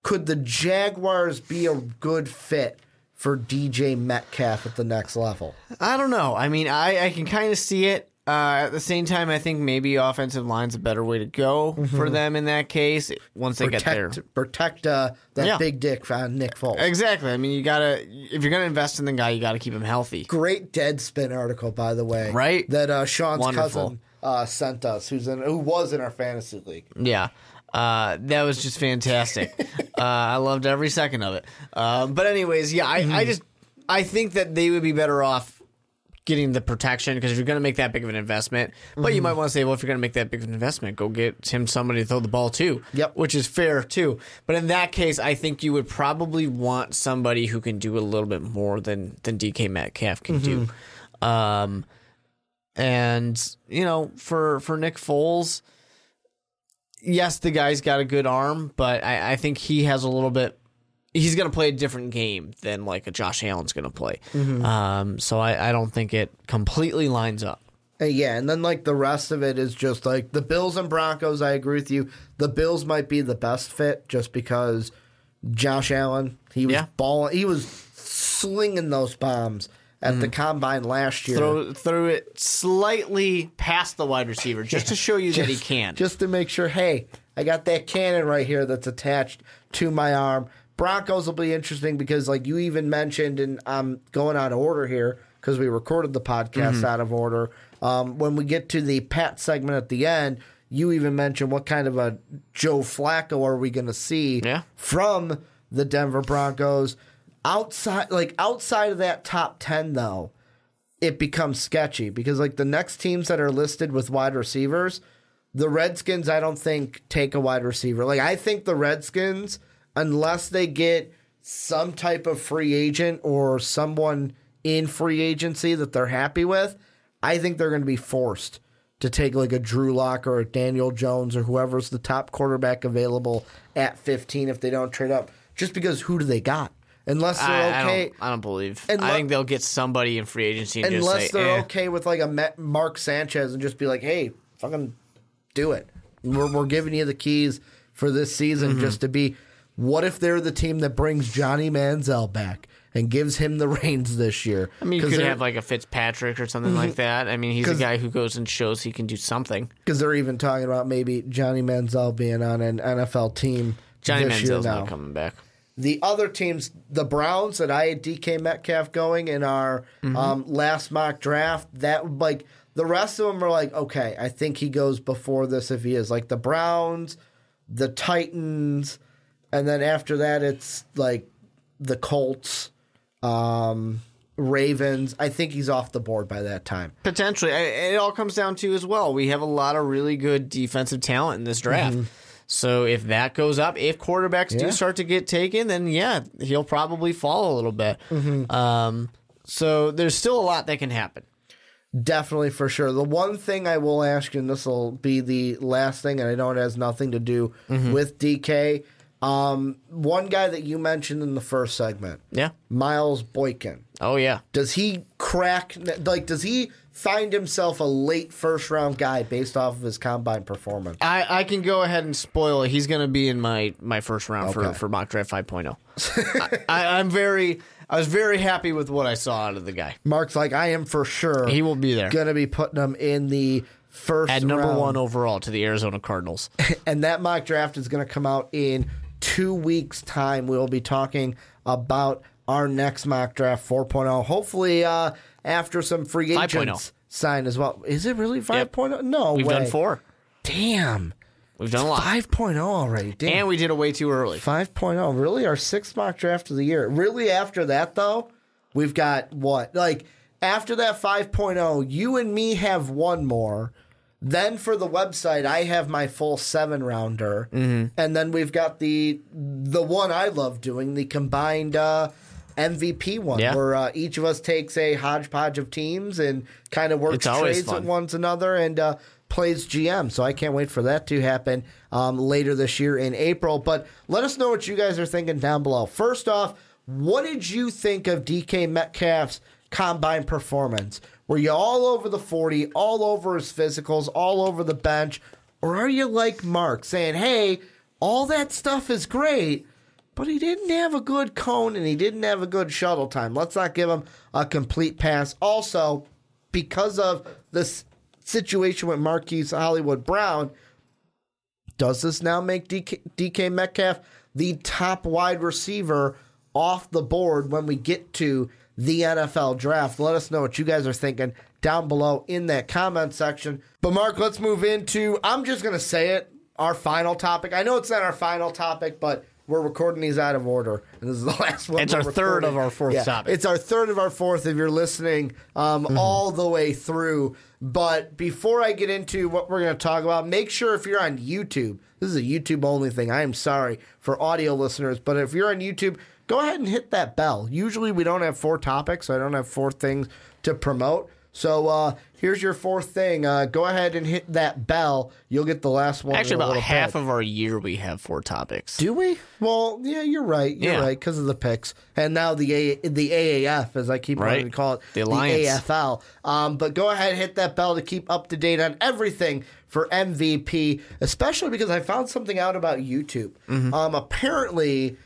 could the Jaguars be a good fit for D K Metcalf at the next level? I don't know. I mean, I, I can kind of see it. Uh, at the same time, I think maybe offensive line's a better way to go mm-hmm. for them in that case. Once they protect, get there, protect uh, that yeah. big dick on Nick Foles. Exactly. I mean, you gotta if you're gonna invest in the guy, you gotta keep him healthy. Great Deadspin article, by the way, right? That uh, Sean's Wonderful. cousin uh, sent us, who's in, who was in our fantasy league. Yeah, uh, that was just fantastic. uh, I loved every second of it. Uh, but anyways, yeah, I, mm-hmm. I just I think that they would be better off getting the protection, because if you're going to make that big of an investment, but mm-hmm. you might want to say, well, if you're going to make that big of an investment, go get him somebody to throw the ball to, yep. which is fair too. But in that case, I think you would probably want somebody who can do a little bit more than than D K Metcalf can mm-hmm. do. Um, and you know, for for Nick Foles, yes, the guy's got a good arm, but I, I think he has a little bit. He's going to play a different game than, like, a Josh Allen's going to play. Mm-hmm. Um, so I, I don't think it completely lines up. Yeah, and then, like, the rest of it is just, like, the Bills and Broncos, I agree with you. The Bills might be the best fit just because Josh Allen, he was yeah. balling, he was slinging those bombs at mm-hmm. the Combine last year. Throw, threw it slightly past the wide receiver just to show you just, that he can. Just to make sure, hey, I got that cannon right here that's attached to my arm. Broncos will be interesting because, like you even mentioned, and I'm going out of order here because we recorded the podcast mm-hmm. out of order. Um, when we get to the Pat segment at the end, you even mentioned what kind of a Joe Flacco are we going to see yeah. from the Denver Broncos. Outside, like outside of that top ten, though, it becomes sketchy because, like, the next teams that are listed with wide receivers, the Redskins, I don't think take a wide receiver. Like, I think the Redskins unless they get some type of free agent or someone in free agency that they're happy with, I think they're going to be forced to take like a Drew Lock or a Daniel Jones or whoever's the top quarterback available at fifteen if they don't trade up. Just because who do they got? Unless they're I, okay. I don't, I don't believe. Unless, I think they'll get somebody in free agency. And unless just say, they're eh. okay with like a Mark Sanchez and just be like, hey, fucking do it. We're, we're giving you the keys for this season mm-hmm. just to be. What if they're the team that brings Johnny Manziel back and gives him the reins this year? I mean, you could have like a Fitzpatrick or something mm-hmm. like that. I mean, he's a guy who goes and shows he can do something. Because they're even talking about maybe Johnny Manziel being on an N F L team Johnny this Manziel's year now. Not coming back. The other teams, the Browns, that I had D K Metcalf going in our mm-hmm. um, last mock draft, that like the rest of them are like, okay, I think he goes before this if he is. Like the Browns, the Titans, and then after that it's like the Colts, um, Ravens. I think he's off the board by that time. Potentially. It all comes down to as well. We have a lot of really good defensive talent in this draft. Mm-hmm. So if that goes up, if quarterbacks yeah. do start to get taken, then yeah, he'll probably fall a little bit. Mm-hmm. Um, so there's still a lot that can happen. Definitely, for sure. The one thing I will ask you, and this will be the last thing, and I know it has nothing to do mm-hmm. with D K. Um, one guy that you mentioned in the first segment. Yeah. Miles Boykin. Oh, yeah. Does he crack, like, does he find himself a late first-round guy based off of his combine performance? I, I can go ahead and spoil it. He's going to be in my, my first round okay. for, for Mock Draft five point oh. I, I'm very, I was very happy with what I saw out of the guy. Mark's like, I am for sure. He will be there. Going to be putting him in the first round. At number round. one overall to the Arizona Cardinals. And that mock draft is going to come out in two weeks' time. We'll be talking about our next mock draft four point oh. Hopefully, uh, after some free agents sign as well. Is it really five point oh? Yep. No We've way. We've done four. Damn. We've done a lot. five point oh already. Damn. And we did it way too early. five point oh. Really? Our sixth mock draft of the year. Really, after that, though, we've got what? Like, after that five point oh, you and me have one more. Then for the website, I have my full seven-rounder. Mm-hmm. And then we've got the the one I love doing, the combined uh, M V P one, yeah. where uh, each of us takes a hodgepodge of teams and kind of works trades at one another and uh, plays G M. So I can't wait for that to happen um, later this year in April. But let us know what you guys are thinking down below. First off, what did you think of D K Metcalf's combine performance? Were you all over the forty, all over his physicals, all over the bench? Or are you like Mark saying, hey, all that stuff is great, but he didn't have a good cone and he didn't have a good shuttle time? Let's not give him a complete pass. Also, because of this situation with Marquise Hollywood Brown, does this now make D K, D K Metcalf the top wide receiver off the board when we get to the N F L draft? Let us know what you guys are thinking down below in that comment section. But Mark, let's move into, I'm just going to say it, our final topic. I know it's not our final topic, but we're recording these out of order, and this is the last one. It's our recording. third of our fourth yeah, topic. It's our third of our fourth if you're listening um, mm-hmm. all the way through. But before I get into what we're going to talk about, make sure if you're on YouTube, this is a YouTube-only thing. I am sorry for audio listeners, but if you're on YouTube, go ahead and hit that bell. Usually we don't have four topics, so I don't have four things to promote. So uh, here's your fourth thing. Uh, go ahead and hit that bell. You'll get the last one. Actually, about half bit. of our year we have four topics. Do we? Well, yeah, you're right. You're yeah. right, because of the picks. And now the A- the A A F, as I keep right. wanting to call it, the, the A F L. Um, but go ahead and hit that bell to keep up to date on everything for M V P, especially because I found something out about YouTube. Mm-hmm. Um, apparently,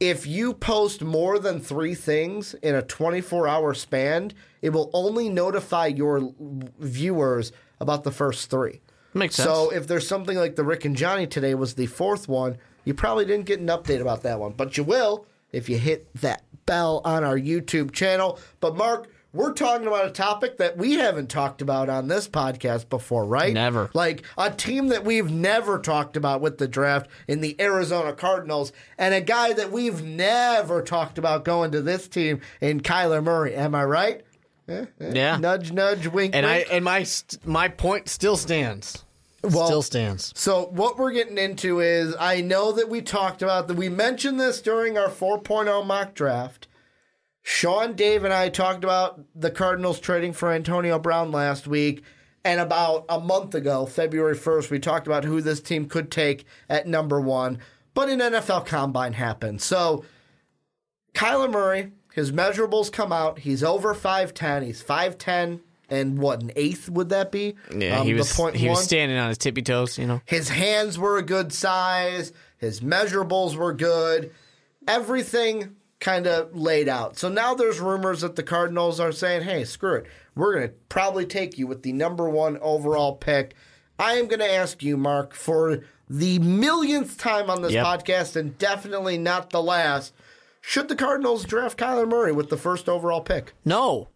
if you post more than three things in a twenty-four hour span, it will only notify your viewers about the first three. Makes sense. So if there's something like the Rick and Johnny today was the fourth one, you probably didn't get an update about that one. But you will if you hit that bell on our YouTube channel. But Mark, we're talking about a topic that we haven't talked about on this podcast before, right? Never. Like a team that we've never talked about with the draft in the Arizona Cardinals, and a guy that we've never talked about going to this team in Kyler Murray. Am I right? Eh, eh. Yeah. Nudge, nudge, wink, and wink. I, and my, st- my point still stands. Well, still stands. So what we're getting into is, I know that we talked about that. We mentioned this during our four point oh mock draft. Sean, Dave, and I talked about the Cardinals trading for Antonio Brown last week. And about a month ago, February first, we talked about who this team could take at number one. But an N F L combine happened. So Kyler Murray, his measurables come out. He's over five ten. He's five ten. And what, an eighth would that be? Yeah, um, he, was, point he was standing on his tippy toes, you know. His hands were a good size. His measurables were good. Everything kind of laid out. So now there's rumors that the Cardinals are saying, hey, screw it. We're going to probably take you with the number one overall pick. I am going to ask you, Mark, for the millionth time on this yep. podcast, and definitely not the last, should the Cardinals draft Kyler Murray with the first overall pick? No.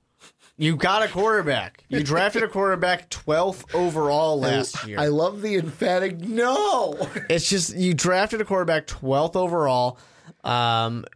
You got a quarterback. You drafted a quarterback twelfth overall last year. I love the emphatic no. It's just you drafted a quarterback twelfth overall. Um,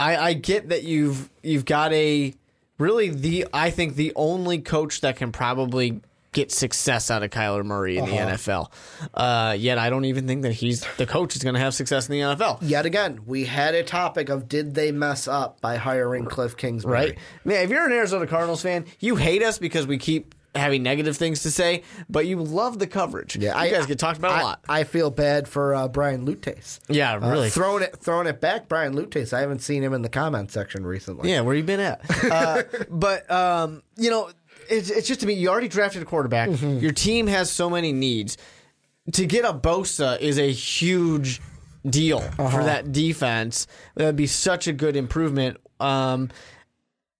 I, I get that you've you've got a really the I think the only coach that can probably get success out of Kyler Murray in uh-huh. the N F L. Uh, yet I don't even think that he's the coach is going to have success in the N F L. Yet again, we had a topic of did they mess up by hiring Cliff Kingsbury? Right. Man, if you're an Arizona Cardinals fan, you hate us because we keep having negative things to say, but you love the coverage. Yeah, you I, guys get talked about I, a lot. I feel bad for uh, Brian Lutes. Yeah, really. Uh, throwing it throwing it back, Brian Lutes. I haven't seen him in the comment section recently. Yeah, where you been at? uh, but, um, you know, It's, it's just to me, you already drafted a quarterback. Mm-hmm. Your team has so many needs. To get a Bosa is a huge deal uh-huh. for that defense. That would be such a good improvement. Um,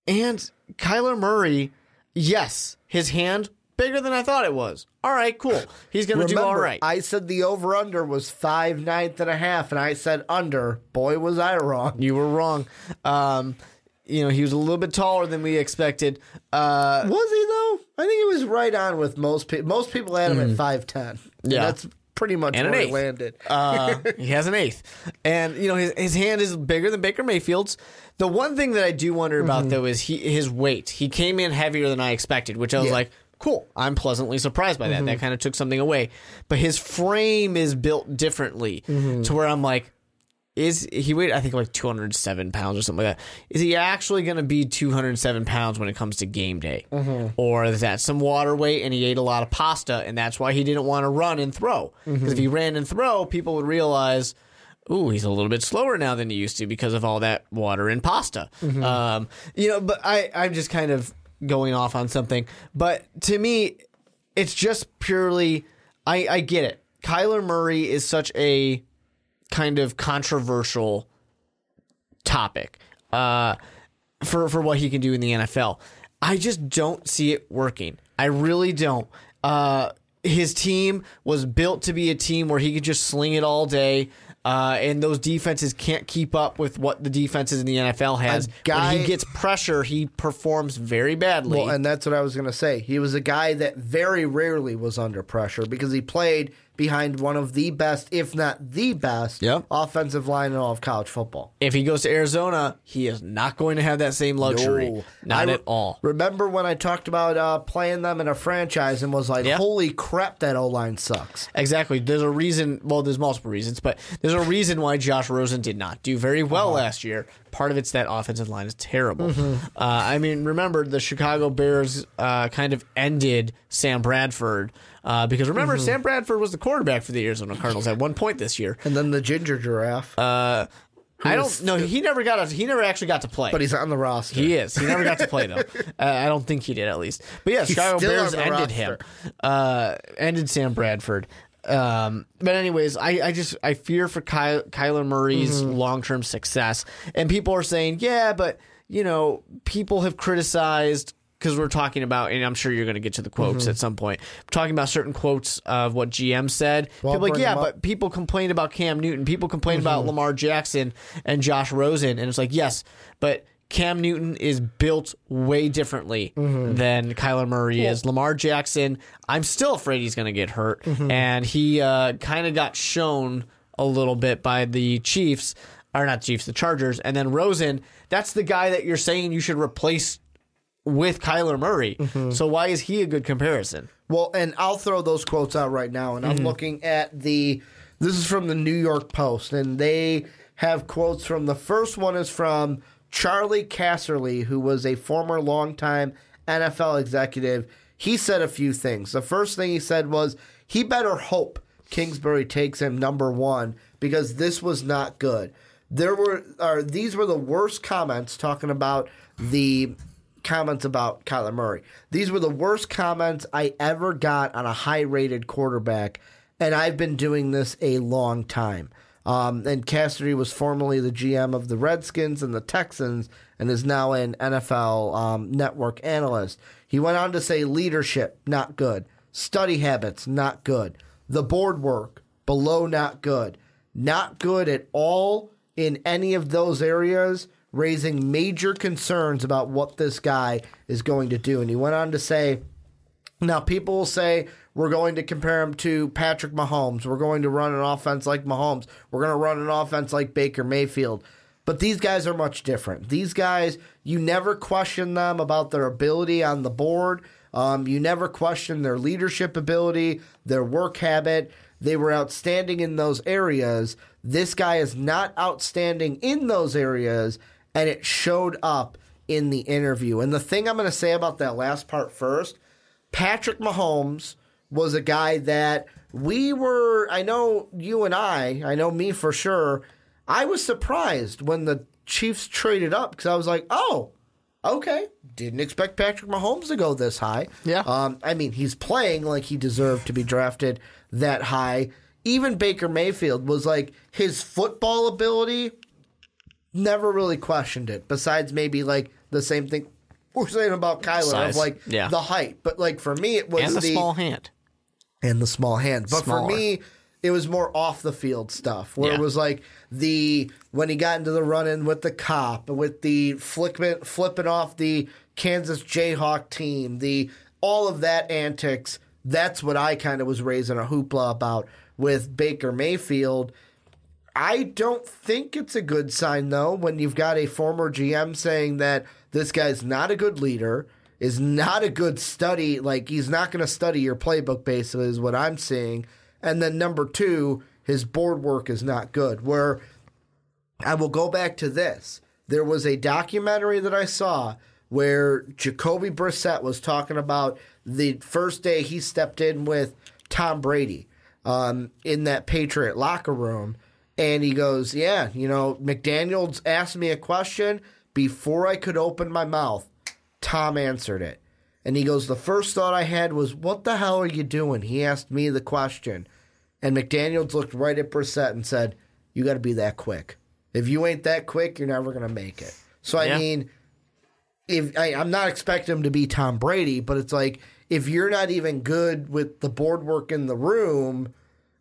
and Kyler Murray, yes, his hand, bigger than I thought it was. All right, cool. He's going to do all right. I said the over-under was five, ninth and a half, and I said under. Boy, was I wrong. You were wrong. Um You know, he was a little bit taller than we expected. Uh, was he, though? I think he was right on with most people. Most people had him mm. at five ten. Yeah. That's pretty much and where he landed. Uh, he has an eighth. And, you know, his, his hand is bigger than Baker Mayfield's. The one thing that I do wonder about, mm-hmm. though, is he, his weight. He came in heavier than I expected, which I was yeah. like, cool. I'm pleasantly surprised by that. Mm-hmm. That kind of took something away. But his frame is built differently mm-hmm. to where I'm like, Is he weighed, I think, like two hundred seven pounds or something like that. Is he actually going to be two hundred seven pounds when it comes to game day? Mm-hmm. Or is that some water weight and he ate a lot of pasta and that's why he didn't want to run and throw? Because mm-hmm. if he ran and throw, people would realize, ooh, he's a little bit slower now than he used to because of all that water and pasta. Mm-hmm. Um, you know, but I, I'm just kind of going off on something. But to me, it's just purely, I, I get it. Kyler Murray is such a kind of controversial topic uh, for, for what he can do in the N F L. I just don't see it working. I really don't. Uh, his team was built to be a team where he could just sling it all day, uh, and those defenses can't keep up with what the defenses in the N F L has. Guy, when he gets pressure, he performs very badly. Well, and that's what I was going to say. He was a guy that very rarely was under pressure because he played behind one of the best, if not the best, yep. offensive line in all of college football. If he goes to Arizona, he is not going to have that same luxury. No, not re- at all. Remember when I talked about uh, playing them in a franchise and was like, yep. holy crap, that O-line sucks. Exactly. There's a reason, well, there's multiple reasons, but there's a reason why Josh Rosen did not do very well uh-huh. last year. Part of it's that offensive line is terrible. Mm-hmm. Uh, I mean, remember, the Chicago Bears uh, kind of ended Sam Bradford uh, because, remember, mm-hmm. Sam Bradford was the quarterback for the Arizona Cardinals at one point this year. And then the ginger giraffe. Uh, I don't know. He never got. A, he never actually got to play. But he's on the roster. He is. He never got to play, though. uh, I don't think he did, at least. But, yeah, he's Chicago Bears ended roster. him. Uh, ended Sam Bradford. Um, but anyways, I, I just I fear for Ky- Kyler Murray's mm-hmm. long-term success. And people are saying, yeah, but, you know, people have criticized, because we're talking about, and I'm sure you're going to get to the quotes mm-hmm. at some point, we're talking about certain quotes of what G M said. Well, people are like, yeah, but people complained about Cam Newton. People complained mm-hmm. about Lamar Jackson and Josh Rosen. And it's like, yes, but Cam Newton is built way differently mm-hmm. than Kyler Murray cool. is. Lamar Jackson, I'm still afraid he's going to get hurt. Mm-hmm. And he uh, kind of got shown a little bit by the Chiefs, or not Chiefs, the Chargers. And then Rosen, that's the guy that you're saying you should replace with Kyler Murray. Mm-hmm. So why is he a good comparison? Well, and I'll throw those quotes out right now. And mm-hmm. I'm looking at the – this is from the New York Post. And they have quotes from – the first one is from Charlie Casserly, who was a former longtime N F L executive. He said a few things. The first thing he said was he better hope Kingsbury takes him number one because this was not good. There were or these were the worst comments talking about the comments about Kyler Murray. These were the worst comments I ever got on a high-rated quarterback, and I've been doing this a long time. Um, and Cassidy was formerly the G M of the Redskins and the Texans and is now an N F L um, network analyst. He went on to say leadership, not good. Study habits, not good. The board work, below not good. Not good at all in any of those areas, raising major concerns about what this guy is going to do. And he went on to say, now people will say, we're going to compare him to Patrick Mahomes. We're going to run an offense like Mahomes. We're going to run an offense like Baker Mayfield. But these guys are much different. These guys, you never question them about their ability on the board. Um, you never question their leadership ability, their work habit. They were outstanding in those areas. This guy is not outstanding in those areas, and it showed up in the interview. And the thing I'm going to say about that last part first, Patrick Mahomes was a guy that we were, I know you and I, I know me for sure, I was surprised when the Chiefs traded up because I was like, oh, okay. Didn't expect Patrick Mahomes to go this high. Yeah. Um, I mean, he's playing like he deserved to be drafted that high. Even Baker Mayfield was like, his football ability, never really questioned it, besides maybe like the same thing we're saying about Kyler, size. Of like yeah. the height. But like for me, it was and the, the small hand. And the small hand. But Smaller. for me, it was more off the field stuff where yeah. it was like the when he got into the run in with the cop, with the flipping flipping off the Kansas Jayhawk team, the all of that antics. That's what I kind of was raising a hoopla about with Baker Mayfield. I don't think it's a good sign though when you've got a former G M saying that this guy's not a good leader, is not a good study. Like he's not going to study your playbook. Basically, is what I'm seeing. And then number two, his board work is not good, where I will go back to this. There was a documentary that I saw where Jacoby Brissett was talking about the first day he stepped in with Tom Brady um, in that Patriot locker room. And he goes, yeah, you know, McDaniels asked me a question before I could open my mouth. Tom answered it. And he goes, the first thought I had was, what the hell are you doing? He asked me the question. And McDaniels looked right at Brissett and said, you got to be that quick. If you ain't that quick, you're never going to make it. So, yeah. I mean, if I, I'm not expecting him to be Tom Brady, but it's like, if you're not even good with the board work in the room,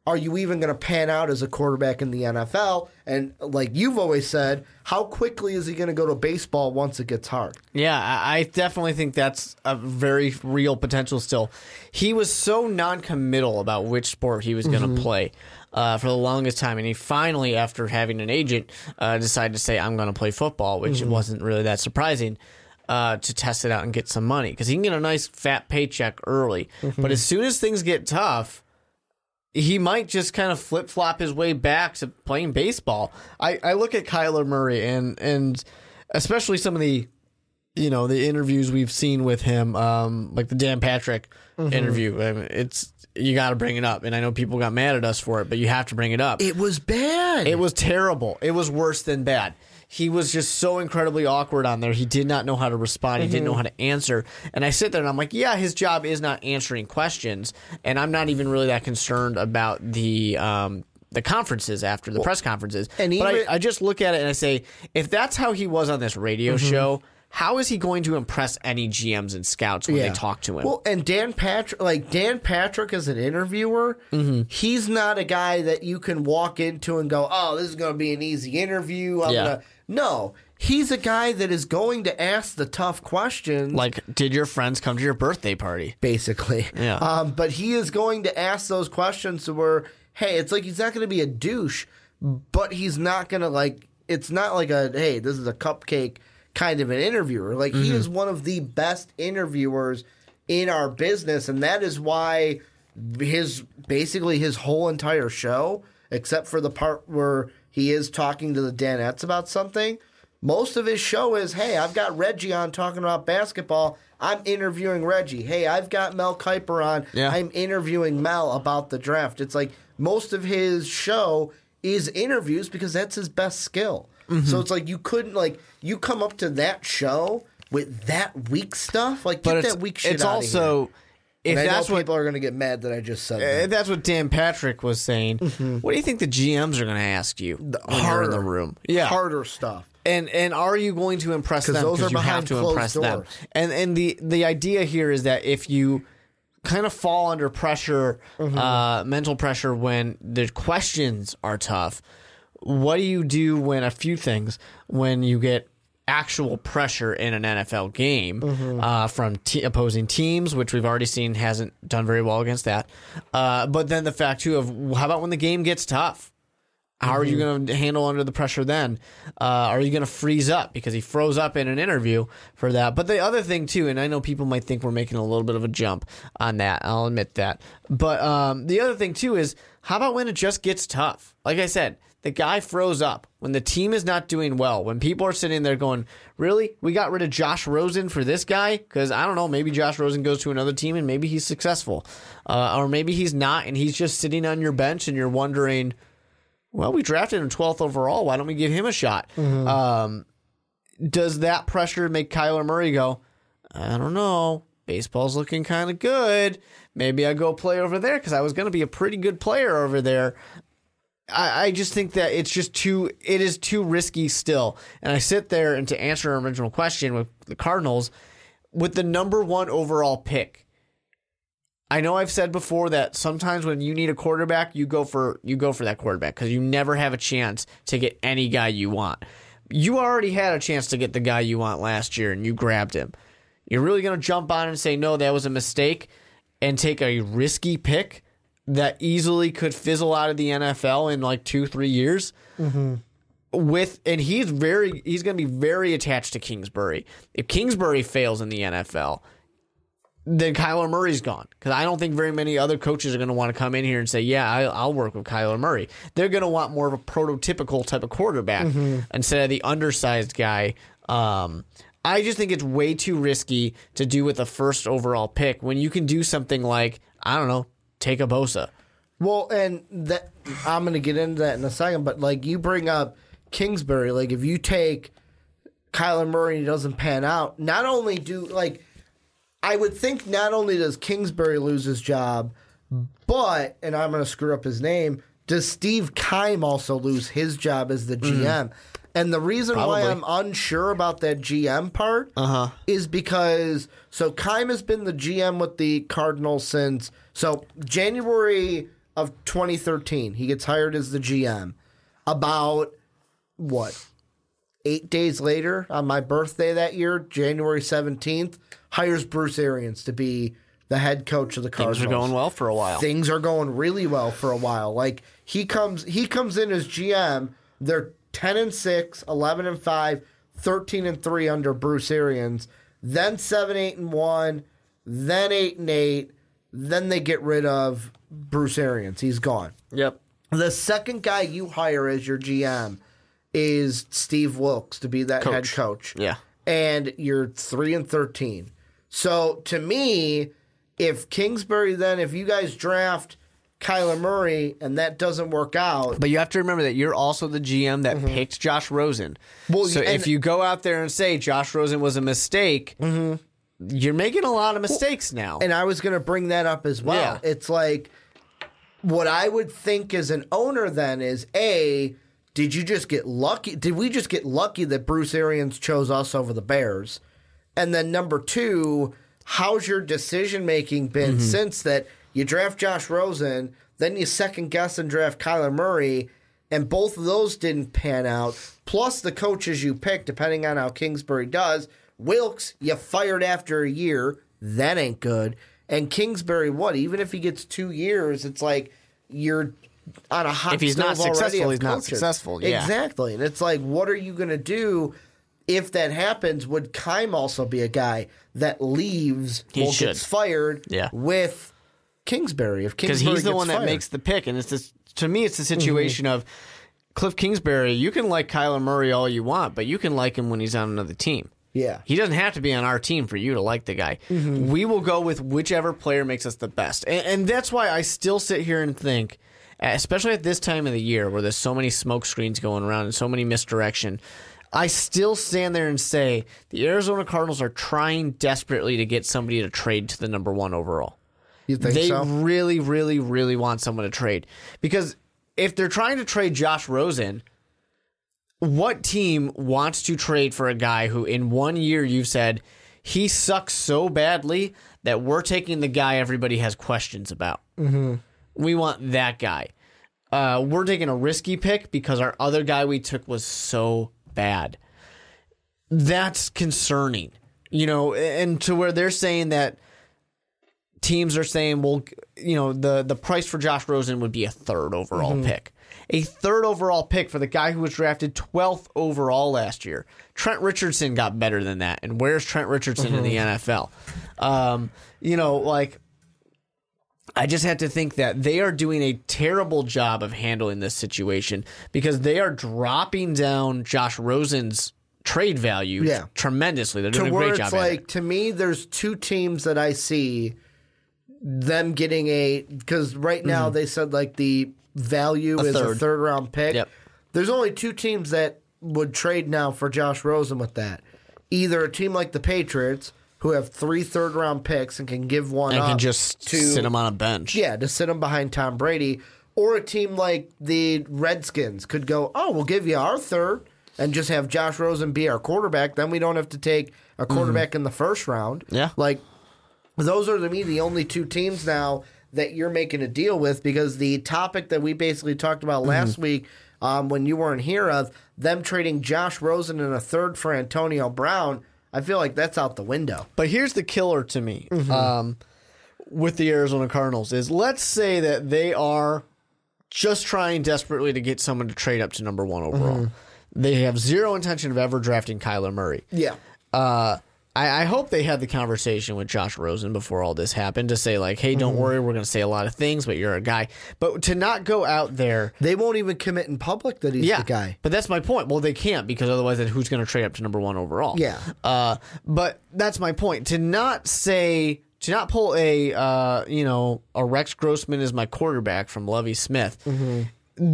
are you even going to pan out as a quarterback in the N F L? And like you've always said, how quickly is he going to go to baseball once it gets hard? Yeah, I definitely think that's a very real potential still. He was so noncommittal about which sport he was going to mm-hmm. play uh, for the longest time. And he finally, after having an agent, uh, decided to say, I'm going to play football, which mm-hmm. wasn't really that surprising. Uh, to test it out and get some money. Because he can get a nice fat paycheck early. Mm-hmm. But as soon as things get tough, he might just kind of flip-flop his way back to playing baseball. I, I look at Kyler Murray and and especially some of the, you know, the interviews we've seen with him, um, like the Dan Patrick mm-hmm. interview. I mean, it's you got to bring it up. And I know people got mad at us for it, but you have to bring it up. It was bad. It was terrible. It was worse than bad. He was just so incredibly awkward on there. He did not know how to respond. He mm-hmm. didn't know how to answer. And I sit there and I'm like, yeah, his job is not answering questions. And I'm not even really that concerned about the um, the conferences after the well, press conferences. And but re- I, I just look at it and I say, if that's how he was on this radio mm-hmm. show, how is he going to impress any G Ms and scouts when yeah. they talk to him? Well, and Dan Patrick, like Dan Patrick as an interviewer, mm-hmm. he's not a guy that you can walk into and go, oh, this is going to be an easy interview. I'm yeah. going to. No, he's a guy that is going to ask the tough questions. Like, did your friends come to your birthday party? Basically. Yeah. Um, but he is going to ask those questions where, hey, it's like he's not going to be a douche, but he's not going to like, it's not like a, hey, this is a cupcake kind of an interviewer. Like, mm-hmm. he is one of the best interviewers in our business, and that is why his basically his whole entire show, except for the part where he is talking to the Danettes about something, most of his show is, hey, I've got Reggie on talking about basketball. I'm interviewing Reggie. Hey, I've got Mel Kiper on. Yeah. I'm interviewing Mel about the draft. It's like most of his show is interviews because that's his best skill. Mm-hmm. So it's like you couldn't, like, you come up to that show with that weak stuff. Like, get that weak shit out of here. It's also, if and that's I know what people are going to get mad that I just said that. Uh, that's what Dan Patrick was saying. Mm-hmm. What do you think the G Ms are going to ask you the when harder, you're in the room? Yeah. Harder stuff. And and are you going to impress them? Because you have to impress doors. them. And and the, the idea here is that if you kind of fall under pressure, mm-hmm. uh, mental pressure when the questions are tough, what do you do when a few things when you get actual pressure in an N F L game mm-hmm. uh, from te- opposing teams, which we've already seen hasn't done very well against that. Uh, but then the fact too of how about when the game gets tough? How are you going to handle under the pressure then? Uh, are you going to freeze up? Because he froze up in an interview for that. But the other thing, too, and I know people might think we're making a little bit of a jump on that. I'll admit that. But um, the other thing, too, is how about when it just gets tough? Like I said, the guy froze up. When the team is not doing well, when people are sitting there going, really? We got rid of Josh Rosen for this guy? Because, I don't know, maybe Josh Rosen goes to another team and maybe he's successful. Uh, or maybe he's not and he's just sitting on your bench and you're wondering, well, we drafted him twelfth overall. Why don't we give him a shot? Mm-hmm. Um, does that pressure make Kyler Murray go, I don't know, baseball's looking kind of good. Maybe I go play over there because I was going to be a pretty good player over there. I, I just think that it's just too – it is too risky still. And I sit there and to answer our original question with the Cardinals, with the number one overall pick, I know I've said before that sometimes when you need a quarterback, you go for you go for that quarterback because you never have a chance to get any guy you want. You already had a chance to get the guy you want last year, and you grabbed him. You're really going to jump on and say, no, that was a mistake, and take a risky pick that easily could fizzle out of the N F L in like two, three years? Mm-hmm. With and he's very he's going to be very attached to Kingsbury. If Kingsbury fails in the N F L, then Kyler Murray's gone because I don't think very many other coaches are going to want to come in here and say, yeah, I, I'll work with Kyler Murray. They're going to want more of a prototypical type of quarterback mm-hmm. instead of the undersized guy. Um, I just think it's way too risky to do with a first overall pick when you can do something like, I don't know, take a Bosa. Well, and that I'm going to get into that in a second, but like you bring up Kingsbury, like if you take Kyler Murray and he doesn't pan out, not only do like, I would think not only does Kingsbury lose his job, but, and I'm going to screw up his name, does Steve Keim also lose his job as the G M? Mm. And the reason Probably. why I'm unsure about that G M part uh-huh. is because, so Keim has been the G M with the Cardinals since, so January of twenty thirteen, he gets hired as the G M. About, what, eight days later, on my birthday that year, January seventeenth, hires Bruce Arians to be the head coach of the Cardinals. Things are going well for a while. Things are going really well for a while. Like he comes he comes in as G M, they're ten and six, eleven and five, thirteen and three under Bruce Arians, then seven eight and one, then eight and eight, then they get rid of Bruce Arians. He's gone. Yep. The second guy you hire as your G M is Steve Wilkes to be that coach. head coach. Yeah. And you're three and thirteen. So, to me, if Kingsbury then, if you guys draft Kyler Murray and that doesn't work out. But you have to remember that you're also the G M that mm-hmm. picked Josh Rosen. Well, so, if you go out there and say Josh Rosen was a mistake, mm-hmm. you're making a lot of mistakes well, now. And I was going to bring that up as well. Yeah. It's like what I would think as an owner then is, A, did you just get lucky? Did we just get lucky that Bruce Arians chose us over the Bears? And then number two, how's your decision-making been mm-hmm. since that you draft Josh Rosen, then you second-guess and draft Kyler Murray, and both of those didn't pan out, plus the coaches you pick, depending on how Kingsbury does. Wilkes, you fired after a year. That ain't good. And Kingsbury, what? Even if he gets two years, it's like you're on a hot stove already. If he's not successful, he's not successful. Yeah. Exactly. And it's like, what are you going to do? if that happens, would Keim also be a guy that leaves he or should. gets fired yeah. with Kingsbury? If Because he's the one fired. that makes the pick. And it's this, to me, it's the situation mm-hmm. of Cliff Kingsbury. You can like Kyler Murray all you want, but you can like him when he's on another team. Yeah. He doesn't have to be on our team for you to like the guy. Mm-hmm. We will go with whichever player makes us the best. And, and that's why I still sit here and think, especially at this time of the year where there's so many smoke screens going around and so many misdirection, I still stand there and say the Arizona Cardinals are trying desperately to get somebody to trade to the number one overall. You think they so? really, really, really want someone to trade. Because if they're trying to trade Josh Rosen, what team wants to trade for a guy who in one year you've said he sucks so badly that we're taking the guy everybody has questions about? Mm-hmm. We want that guy. Uh, we're taking a risky pick because our other guy we took was so bad. That's concerning, you know, and to where they're saying that teams are saying, well, you know, the, the price for Josh Rosen would be a third overall mm-hmm. pick. A third overall pick for the guy who was drafted twelfth overall last year. Trent Richardson got better than that. And where's Trent Richardson mm-hmm. in the N F L? Um, you know, like, I just had to think that they are doing a terrible job of handling this situation because they are dropping down Josh Rosen's trade value yeah. tremendously. They're doing to a great job. It's like, it. To me, there's two teams that I see them getting a – because right now mm-hmm. they said like the – value a is third. a third round pick. Yep. There's only two teams that would trade now for Josh Rosen with that. Either a team like the Patriots, who have three third round picks and can give one and up can just to sit him on a bench. Yeah, to sit him behind Tom Brady. Or a team like the Redskins could go, oh, we'll give you our third and just have Josh Rosen be our quarterback. Then we don't have to take a quarterback mm-hmm. in the first round. Yeah. Like, those are to me the only two teams now that you're making a deal with, because the topic that we basically talked about last mm-hmm. week um, when you weren't here of them trading Josh Rosen and a third for Antonio Brown, I feel like that's out the window. But here's the killer to me mm-hmm. um, with the Arizona Cardinals is let's say that they are just trying desperately to get someone to trade up to number one overall. Mm-hmm. They have zero intention of ever drafting Kyler Murray. Yeah. Uh I hope they had the conversation with Josh Rosen before all this happened to say, like, hey, don't mm-hmm. worry, we're going to say a lot of things, but you're a guy. But to not go out there. They won't even commit in public that he's yeah, the guy. But that's my point. Well, they can't, because otherwise then who's going to trade up to number one overall? Yeah. Uh, but that's my point. To not say, to not pull a, uh, you know, a Rex Grossman is my quarterback from Lovie Smith. Mm-hmm.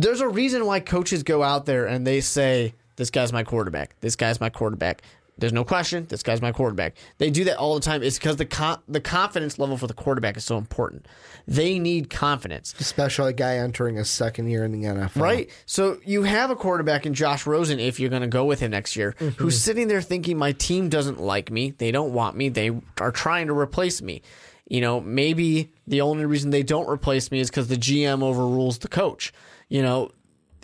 There's a reason why coaches go out there and they say, this guy's my quarterback. This guy's my quarterback. There's no question. This guy's my quarterback. They do that all the time. It's because the con- the confidence level for the quarterback is so important. They need confidence. Especially a guy entering his second year in the N F L. Right? So you have a quarterback in Josh Rosen, if you're going to go with him next year, mm-hmm. who's sitting there thinking, my team doesn't like me. They don't want me. They are trying to replace me. You know, maybe the only reason they don't replace me is because the G M overrules the coach. You know,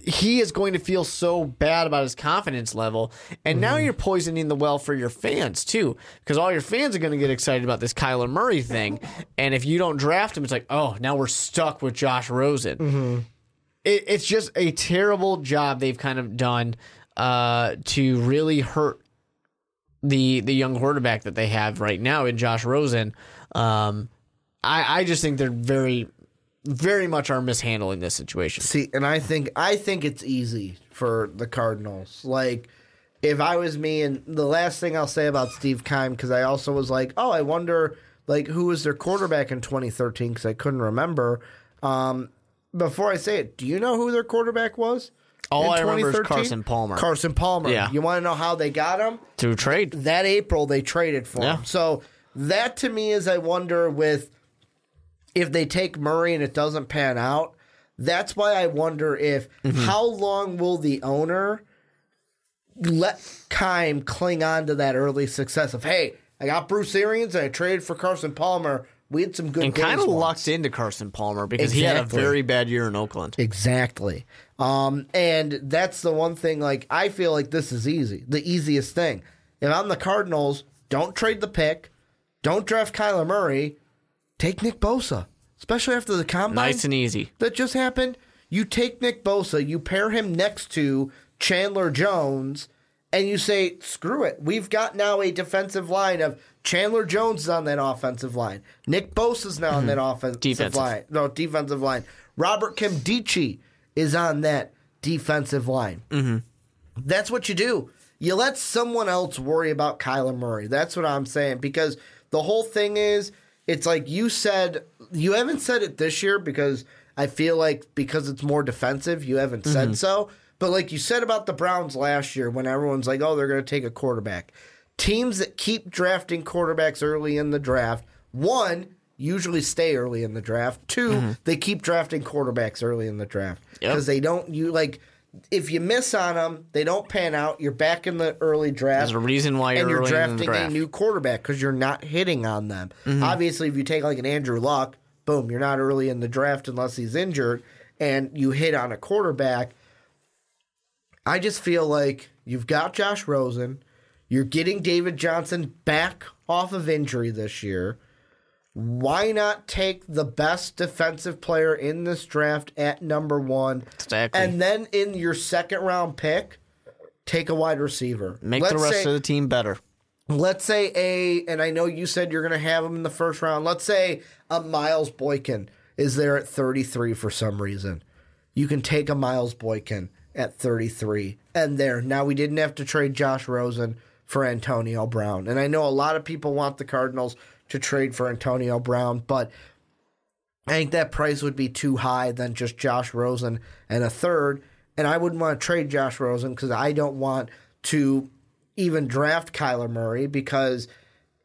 he is going to feel so bad about his confidence level. And mm-hmm. now you're poisoning the well for your fans, too, because all your fans are going to get excited about this Kyler Murray thing. And if you don't draft him, it's like, oh, now we're stuck with Josh Rosen. Mm-hmm. It, it's just a terrible job they've kind of done uh, to really hurt the the young quarterback that they have right now in Josh Rosen. Um, I, I just think they're very... very much are mishandling this situation. See, and I think I think it's easy for the Cardinals. Like, if I was me, and the last thing I'll say about Steve Keim, because I also was like, oh, I wonder, like, who was their quarterback in twenty thirteen, because I couldn't remember. Um, before I say it, do you know who their quarterback was? All I remember is Carson Palmer. Carson Palmer. Yeah. You want to know how they got him? Through trade. That April, they traded for yeah. him. So that, to me, is I wonder with... if they take Murray and it doesn't pan out, that's why I wonder if mm-hmm. how long will the owner let Keim cling on to that early success of, hey, I got Bruce Arians and I traded for Carson Palmer. We had some good and days And kind of lucked into Carson Palmer because exactly. he had a very bad year in Oakland. Exactly. Um, and that's the one thing, like, I feel like this is easy, the easiest thing. If I'm the Cardinals, don't trade the pick, don't draft Kyler Murray. Take Nick Bosa, especially after the combine. Nice and easy. That just happened. You take Nick Bosa, you pair him next to Chandler Jones, and you say, screw it. We've got now a defensive line of Chandler Jones is on that offensive line. Nick Bosa is now mm-hmm. on that offensive defensive. line. No, defensive line. Robert Kimdichie is on that defensive line. Mm-hmm. That's what you do. You let someone else worry about Kyler Murray. That's what I'm saying, because the whole thing is, it's like you said, you haven't said it this year because I feel like because it's more defensive, you haven't mm-hmm. said so. But like you said about the Browns last year when everyone's like, oh, they're going to take a quarterback. Teams that keep drafting quarterbacks early in the draft, one, usually stay early in the draft. Two, mm-hmm. they keep drafting quarterbacks early in the draft because yep. they don't – you like – if you miss on them, they don't pan out. You're back in the early draft. There's a reason why you're, and you're early drafting in the draft. A new quarterback because you're not hitting on them. Mm-hmm. Obviously, if you take like an Andrew Luck, boom, you're not early in the draft unless he's injured, and you hit on a quarterback. I just feel like you've got Josh Rosen. You're getting David Johnson back off of injury this year. Why not take the best defensive player in this draft at number one? Exactly. And then in your second round pick, take a wide receiver. Make let's the rest say, of the team better. Let's say a, and I know you said you're going to have him in the first round. Let's say a Miles Boykin is there at thirty-three for some reason. You can take a Miles Boykin at thirty-three. And there. Now we didn't have to trade Josh Rosen for Antonio Brown. And I know a lot of people want the Cardinals to trade for Antonio Brown, but I think that price would be too high than just Josh Rosen and a third, and I wouldn't want to trade Josh Rosen because I don't want to even draft Kyler Murray, because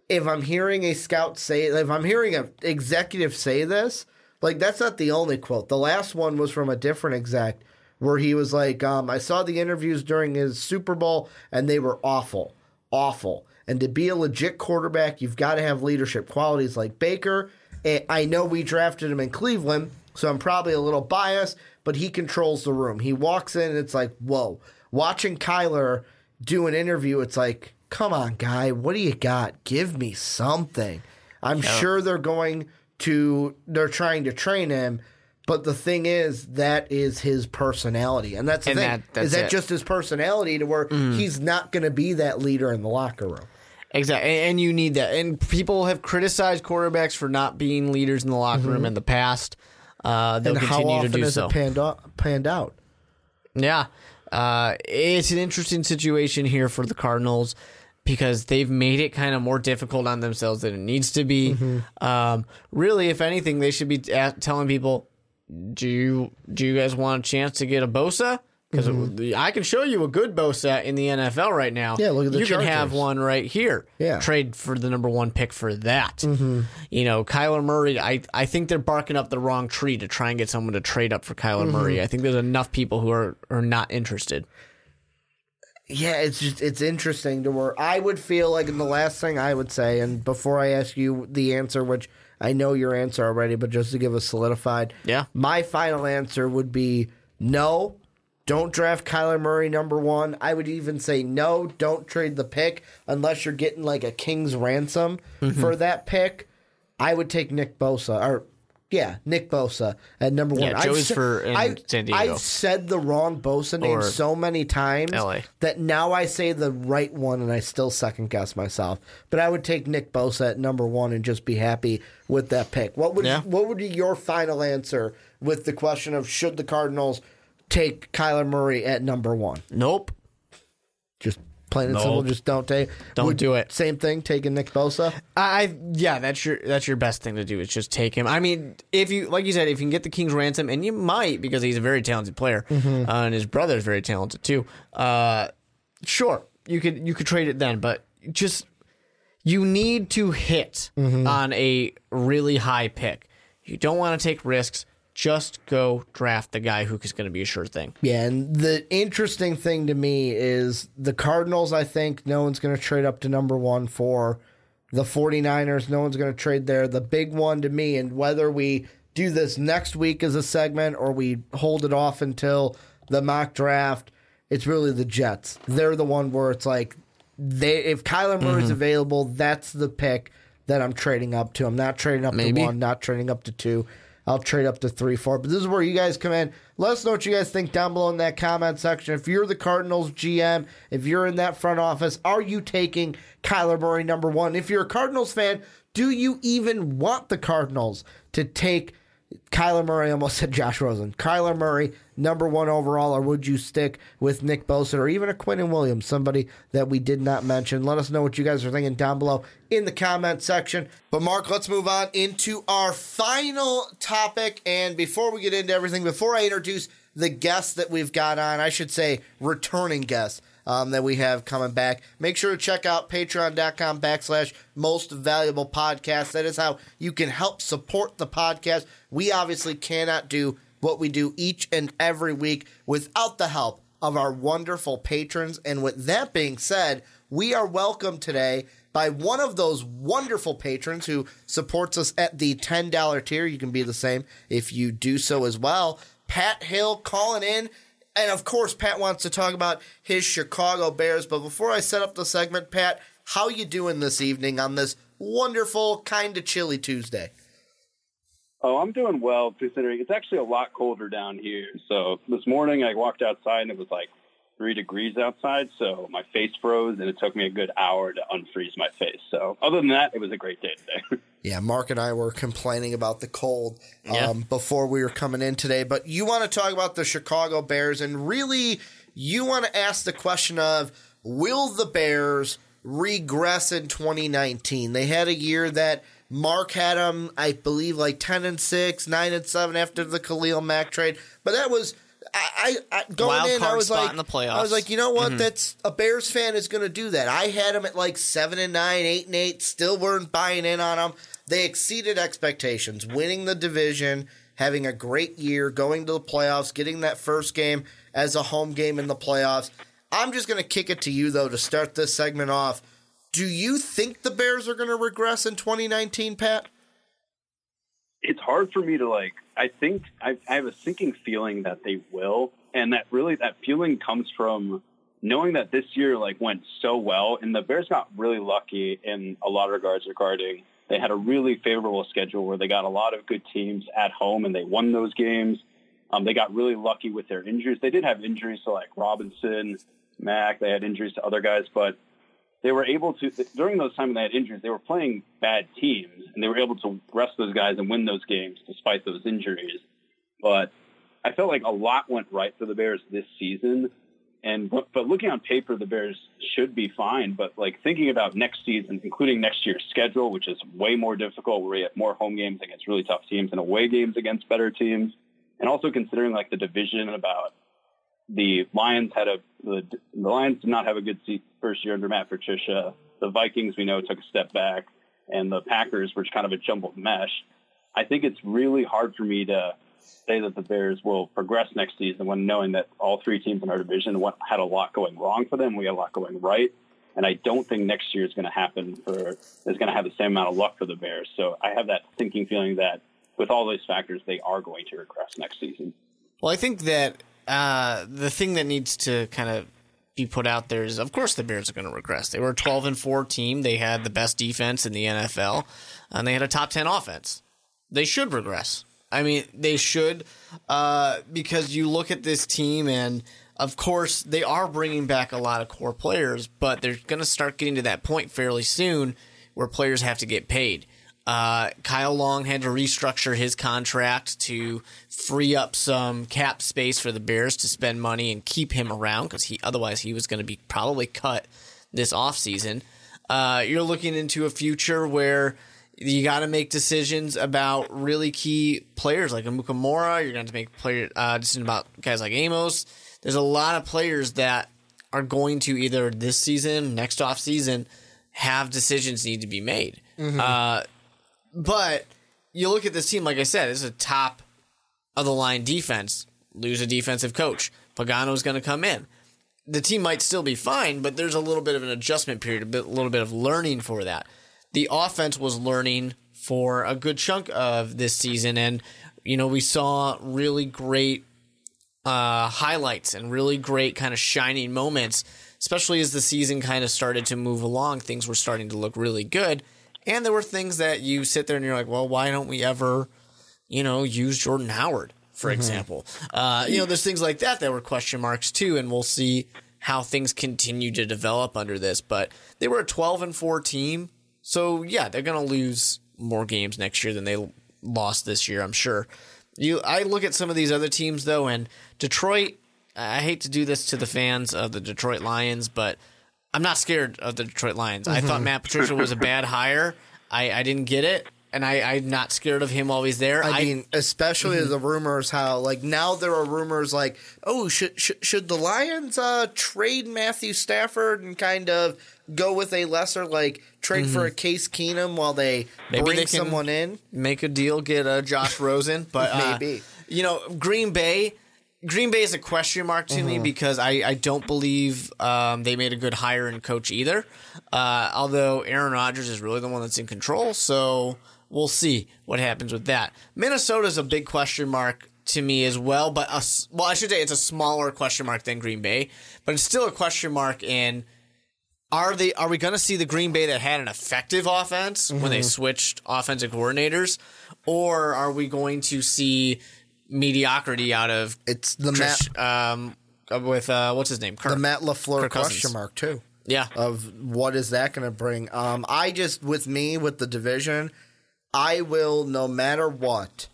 if I'm hearing a scout say, if I'm hearing an executive say this, like that's not the only quote. The last one was from a different exec where he was like, um, I saw the interviews during his Super Bowl, and they were awful, awful. And to be a legit quarterback, you've got to have leadership qualities like Baker. I know we drafted him in Cleveland, so I'm probably a little biased, but he controls the room. He walks in, and it's like, whoa. Watching Kyler do an interview, it's like, come on, guy. What do you got? Give me something. I'm yeah. sure they're going to – they're trying to train him, but the thing is, that is his personality. And that's the and thing. That, that's is that it. just his personality to where mm. he's not going to be that leader in the locker room. Exactly, and you need that. And people have criticized quarterbacks for not being leaders in the locker mm-hmm. room in the past. Uh, they'll and continue to do so. How often has it panned out, panned out? Yeah. Uh, it's an interesting situation here for the Cardinals because they've made it kind of more difficult on themselves than it needs to be. Mm-hmm. Um, really, if anything, they should be telling people, do you, do you guys want a chance to get a Bosa? Because mm-hmm. I can show you a good Bosa in the N F L right now. Yeah, look at the You Chargers. Can have one right here. Yeah. Trade for the number one pick for that. Mm-hmm. You know, Kyler Murray, I, I think they're barking up the wrong tree to try and get someone to trade up for Kyler mm-hmm. Murray. I think there's enough people who are, are not interested. Yeah, it's just it's interesting to where I would feel like in the last thing I would say, and before I ask you the answer, which I know your answer already, but just to give a solidified, yeah. my final answer would be no. Don't draft Kyler Murray number one. I would even say no, don't trade the pick unless you're getting like a king's ransom mm-hmm. for that pick. I would take Nick Bosa, or yeah, Nick Bosa at number one. Yeah, Joey's I've, for in I've, San Diego. I've said the wrong Bosa name or so many times L A that now I say the right one and I still second guess myself. But I would take Nick Bosa at number one and just be happy with that pick. What would yeah. what would be your final answer with the question of should the Cardinals take Kyler Murray at number one? Nope. Just plain and nope. simple. Just don't take. Don't Would, do it. Same thing. Taking Nick Bosa. I yeah. That's your that's your best thing to do is just take him. I mean, if you like you said, if you can get the king's ransom, and you might because he's a very talented player, mm-hmm. uh, and his brother is very talented too. Uh, sure, you could you could trade it then, but just you need to hit mm-hmm. on a really high pick. You don't want to take risks. Just go draft the guy who is going to be a sure thing. Yeah, and the interesting thing to me is the Cardinals, I think no one's going to trade up to number one for. The 49ers, no one's going to trade there. The big one to me, and whether we do this next week as a segment or we hold it off until the mock draft, it's really the Jets. They're the one where it's like, they if Kyler Murray's mm-hmm. available, that's the pick that I'm trading up to. I'm not trading up Maybe. to one, not trading up to two. I'll trade up to three, four. But this is where you guys come in. Let us know what you guys think down below in that comment section. If you're the Cardinals G M, if you're in that front office, are you taking Kyler Murray number one? If you're a Cardinals fan, do you even want the Cardinals to take Kyler Murray, almost said Josh Rosen. Kyler Murray, number one overall, or would you stick with Nick Bosa or even a Quinnen Williams, somebody that we did not mention? Let us know what you guys are thinking down below in the comment section. But, Mark, let's move on into our final topic. And before we get into everything, before I introduce the guests that we've got on, I should say returning guests um, that we have coming back, make sure to check out patreon.com backslash most valuable podcast. That is how you can help support the podcast. We obviously cannot do what we do each and every week without the help of our wonderful patrons. And with that being said, we are welcomed today by one of those wonderful patrons who supports us at the ten dollars tier. You can be the same if you do so as well. Pat Hill calling in. And, of course, Pat wants to talk about his Chicago Bears. But before I set up the segment, Pat, how you doing this evening on this wonderful, kind of chilly Tuesday? Oh, I'm doing well, considering it's actually a lot colder down here. So this morning I walked outside and it was like three degrees outside. So my face froze and it took me a good hour to unfreeze my face. So other than that, it was a great day today. Yeah, Mark and I were complaining about the cold um, yeah. before we were coming in today. But you want to talk about the Chicago Bears, and really you want to ask the question of, will the Bears regress in twenty nineteen? They had a year that Mark had them, I believe, like ten and six, nine and seven after the Khalil Mack trade. But that was I, I going Wild in, I was like, in the playoffs. I was like, you know what? Mm-hmm. That's a Bears fan is going to do that. I had them at like seven and nine, eight and eight. Still weren't buying in on them. They exceeded expectations, winning the division, having a great year, going to the playoffs, getting that first game as a home game in the playoffs. I'm just going to kick it to you though to start this segment off. Do you think the Bears are going to regress in twenty nineteen, Pat? It's hard for me to like. I think I, I have a sinking feeling that they will, and that really that feeling comes from knowing that this year like went so well, and the Bears got really lucky in a lot of regards. Regarding they had a really favorable schedule where they got a lot of good teams at home, and they won those games. Um, they got really lucky with their injuries. They did have injuries to like Robinson, Mack. They had injuries to other guys, but they were able to, during those times when they had injuries, they were playing bad teams, and they were able to rest those guys and win those games despite those injuries. But I felt like a lot went right for the Bears this season. And but looking on paper, the Bears should be fine. But like thinking about next season, including next year's schedule, which is way more difficult, where we have more home games against really tough teams and away games against better teams, and also considering like the division about the Lions had a the, the Lions did not have a good first year under Matt Patricia. The Vikings, we know, took a step back, and the Packers were kind of a jumbled mesh. I think it's really hard for me to say that the Bears will progress next season when knowing that all three teams in our division had a lot going wrong for them. We had a lot going right, and I don't think next year is going to happen for is going to have the same amount of luck for the Bears. So I have that sinking feeling that with all those factors, they are going to regress next season. Well, I think that. Uh, the thing that needs to kind of be put out there is, of course, the Bears are going to regress. They were a twelve and four team. They had the best defense in the N F L, and they had a top ten offense. They should regress. I mean, they should, uh, because you look at this team, and of course, they are bringing back a lot of core players, but they're going to start getting to that point fairly soon where players have to get paid. Uh, Kyle Long had to restructure his contract to free up some cap space for the Bears to spend money and keep him around, because he otherwise he was going to be probably cut this offseason. Uh, you're looking into a future where you got to make decisions about really key players like Amukamura. You're going to make player uh, decisions about guys like Amos. There's a lot of players that are going to either this season, next offseason, have decisions need to be made. Mm-hmm. Uh, But you look at this team, like I said, it's a top-of-the-line defense. Lose a defensive coach. Pagano's going to come in. The team might still be fine, but there's a little bit of an adjustment period, a, bit, a little bit of learning for that. The offense was learning for a good chunk of this season, and you know we saw really great uh, highlights and really great kind of shining moments, especially as the season kind of started to move along. Things were starting to look really good. And there were things that you sit there and you're like, well, why don't we ever you know, use Jordan Howard, for mm-hmm. example. Uh, you know, there's things like that that were question marks too, and we'll see how things continue to develop under this. But they were a twelve and four team, so yeah, they're going to lose more games next year than they lost this year, I'm sure. You, I look at some of these other teams though, and Detroit. I hate to do this to the fans of the Detroit Lions, but I'm not scared of the Detroit Lions. Mm-hmm. I thought Matt Patricia was a bad hire. I, I didn't get it. And I, I'm not scared of him while he's there. I, I mean, especially mm-hmm. the rumors how, like, now there are rumors like, oh, should sh- should the Lions uh, trade Matthew Stafford and kind of go with a lesser, like, trade mm-hmm. for a Case Keenum while they maybe bring they someone in? Make a deal, get a Josh Rosen. But uh, maybe. You know, Green Bay... Green Bay is a question mark to mm-hmm. me because I, I don't believe um, they made a good hire and coach either, uh, although Aaron Rodgers is really the one that's in control, so we'll see what happens with that. Minnesota is a big question mark to me as well, but a, well, I should say it's a smaller question mark than Green Bay, but it's still a question mark in are they are we going to see the Green Bay that had an effective offense mm-hmm. when they switched offensive coordinators, or are we going to see – mediocrity out of it's the Trish, Matt um with uh what's his name Kirk, the Matt LaFleur Kirk question Cousins. Mark too yeah of what is that going to bring. um I just with me with the division I will no matter what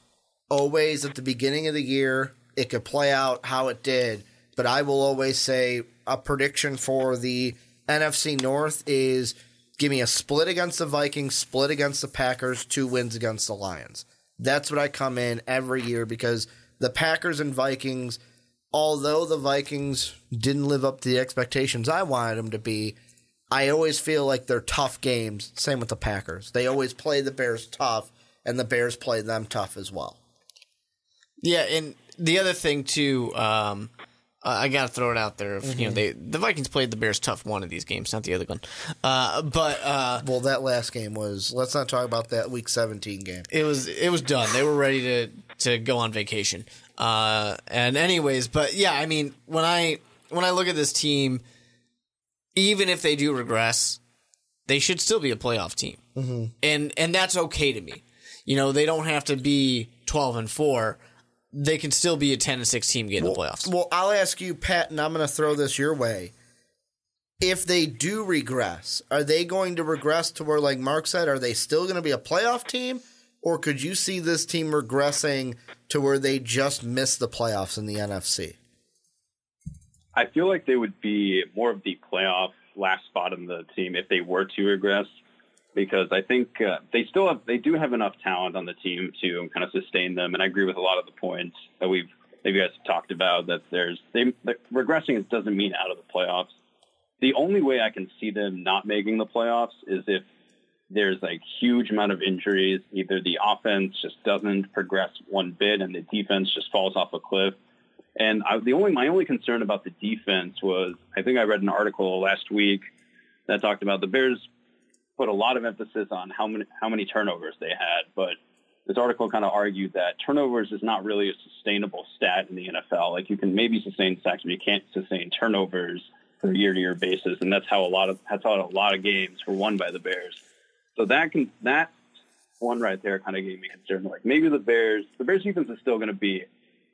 always at the beginning of the year it could play out how it did, but I will always say a prediction for the N F C North is give me a split against the Vikings, split against the Packers, two wins against the Lions. That's what I come in every year because the Packers and Vikings, although the Vikings didn't live up to the expectations I wanted them to be, I always feel like they're tough games. Same with the Packers. They always play the Bears tough, and the Bears play them tough as well. Yeah, and the other thing, too, um, I got to throw it out there. If, mm-hmm. you know, they, the Vikings played the Bears tough one of these games, not the other one. Uh, but uh, well, that last game was. Let's not talk about that Week seventeen game. It was it was done. They were ready to, to go on vacation. Uh, and anyways, but yeah, I mean, when I when I look at this team, even if they do regress, they should still be a playoff team, mm-hmm. and and that's okay to me. You know, they don't have to be twelve and four. They can still be a ten and six team getting well, the playoffs. Well, I'll ask you, Pat, and I'm going to throw this your way. If they do regress, are they going to regress to where, like Mark said, are they still going to be a playoff team? Or could you see this team regressing to where they just miss the playoffs in the N F C? I feel like they would be more of the playoff last spot in the team if they were to regress. Because I think uh, they still have, they do have enough talent on the team to kind of sustain them. And I agree with a lot of the points that we've, that you guys have talked about, that there's, they, that regressing doesn't mean out of the playoffs. The only way I can see them not making the playoffs is if there's a huge amount of injuries, either the offense just doesn't progress one bit and the defense just falls off a cliff. And I, the only, my only concern about the defense was, I think I read an article last week that talked about the Bears put a lot of emphasis on how many how many turnovers they had, but this article kind of argued that turnovers is not really a sustainable stat in the N F L. Like, you can maybe sustain sacks, but you can't sustain turnovers on a year-to-year basis, and that's how a lot of that's how a lot of games were won by the Bears. So that can that one right there kind of gave me concern. Like, maybe the Bears the Bears defense is still going to be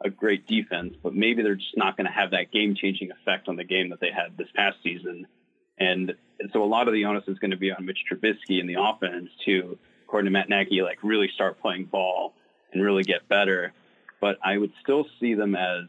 a great defense, but maybe they're just not going to have that game-changing effect on the game that they had this past season. And so a lot of the onus is going to be on Mitch Trubisky and the offense to, according to Matt Nagy, like really start playing ball and really get better. But I would still see them as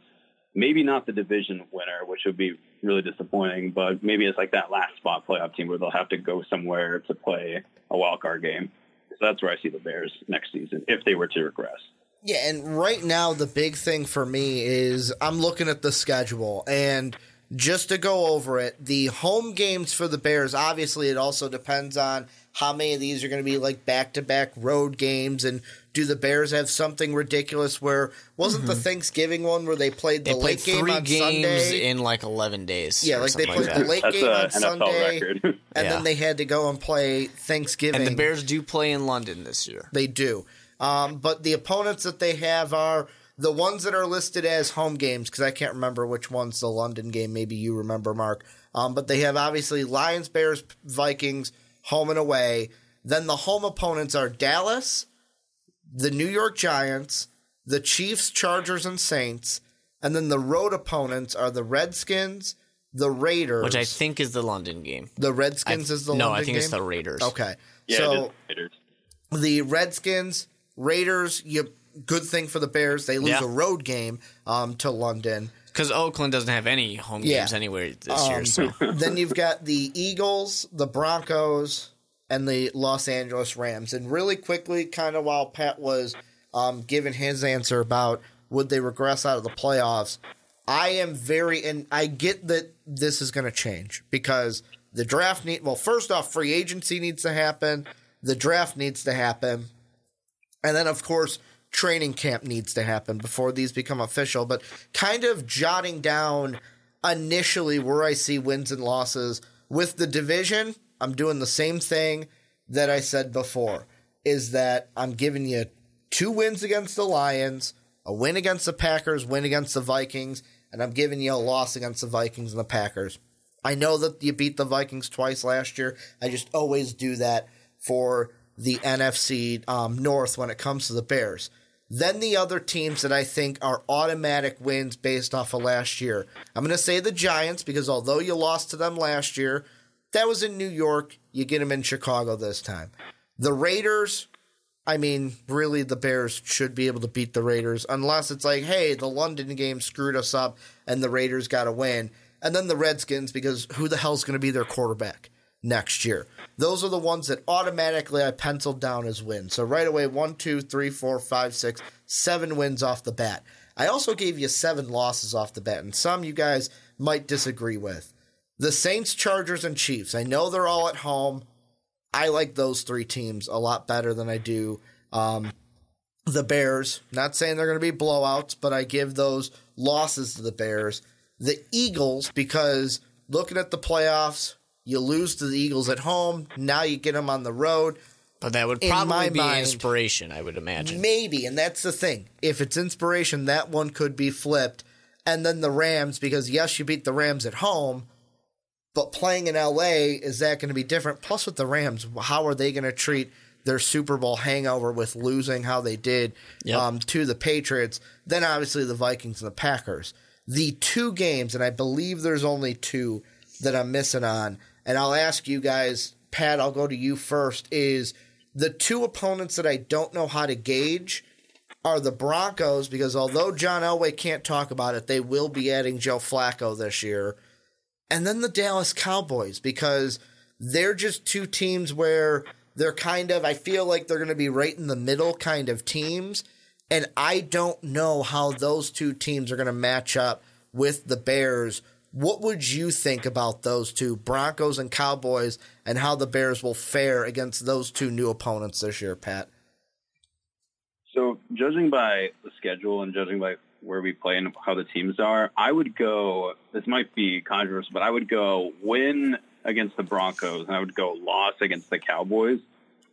maybe not the division winner, which would be really disappointing, but maybe it's like that last spot playoff team where they'll have to go somewhere to play a wild card game. So that's where I see the Bears next season if they were to regress. Yeah, and right now the big thing for me is I'm looking at the schedule, and just to go over it, the home games for the Bears, obviously it also depends on how many of these are going to be like back-to-back road games, and do the Bears have something ridiculous where wasn't mm-hmm. the Thanksgiving one where they played the they late played game three on games Sunday? In like eleven days. Yeah, like they played like the late That's game on N F L Sunday, and yeah. then they had to go and play Thanksgiving. And the Bears do play in London this year. They do. Um, but the opponents that they have are the ones that are listed as home games, because I can't remember which one's the London game. Maybe you remember, Mark. Um, but they have, obviously, Lions, Bears, Vikings, home and away. Then the home opponents are Dallas, the New York Giants, the Chiefs, Chargers, and Saints, and then the road opponents are the Redskins, the Raiders. Which I think is the London game. The Redskins I, is the no, London game? No, I think game? It's the Raiders. Okay. Yeah, so it is Raiders. The Redskins, Raiders, you, good thing for the Bears. They lose yeah. a road game um, to London. Because Oakland doesn't have any home yeah. games anywhere this um, year. So. Then you've got the Eagles, the Broncos, and the Los Angeles Rams. And really quickly, kind of while Pat was um, giving his answer about would they regress out of the playoffs, I am very – and I get that this is going to change because the draft – need. well, first off, free agency needs to happen. The draft needs to happen. And then, of course, training camp needs to happen before these become official. But kind of jotting down initially where I see wins and losses with the division – I'm doing the same thing that I said before, is that I'm giving you two wins against the Lions, a win against the Packers, win against the Vikings, and I'm giving you a loss against the Vikings and the Packers. I know that you beat the Vikings twice last year. I just always do that for the N F C um, North when it comes to the Bears. Then the other teams that I think are automatic wins based off of last year. I'm going to say the Giants because although you lost to them last year, that was in New York. You get them in Chicago this time. The Raiders, I mean, really the Bears should be able to beat the Raiders unless it's like, hey, the London game screwed us up and the Raiders got to win. And then the Redskins because who the hell's going to be their quarterback next year? Those are the ones that automatically I penciled down as wins. So right away, one, two, three, four, five, six, seven wins off the bat. I also gave you seven losses off the bat, and some you guys might disagree with. The Saints, Chargers, and Chiefs. I know they're all at home. I like those three teams a lot better than I do um, the Bears. Not saying they're going to be blowouts, but I give those losses to the Bears. The Eagles, because looking at the playoffs, you lose to the Eagles at home. Now you get them on the road. But that would probably be inspiration, I would imagine. Maybe, and that's the thing. If it's inspiration, that one could be flipped. And then the Rams, because yes, you beat the Rams at home, but playing in L A, is that going to be different? Plus with the Rams, how are they going to treat their Super Bowl hangover with losing how they did yep. um, to the Patriots? Then obviously the Vikings and the Packers. The two games, and I believe there's only two that I'm missing on, and I'll ask you guys, Pat, I'll go to you first, is the two opponents that I don't know how to gauge are the Broncos, because although John Elway can't talk about it, they will be adding Joe Flacco this year. And then the Dallas Cowboys, because they're just two teams where they're kind of, I feel like they're going to be right in the middle kind of teams. And I don't know how those two teams are going to match up with the Bears. What would you think about those two, Broncos and Cowboys, and how the Bears will fare against those two new opponents this year, Pat? So judging by the schedule and judging by where we play and how the teams are, I would go, this might be controversial, but I would go win against the Broncos and I would go loss against the Cowboys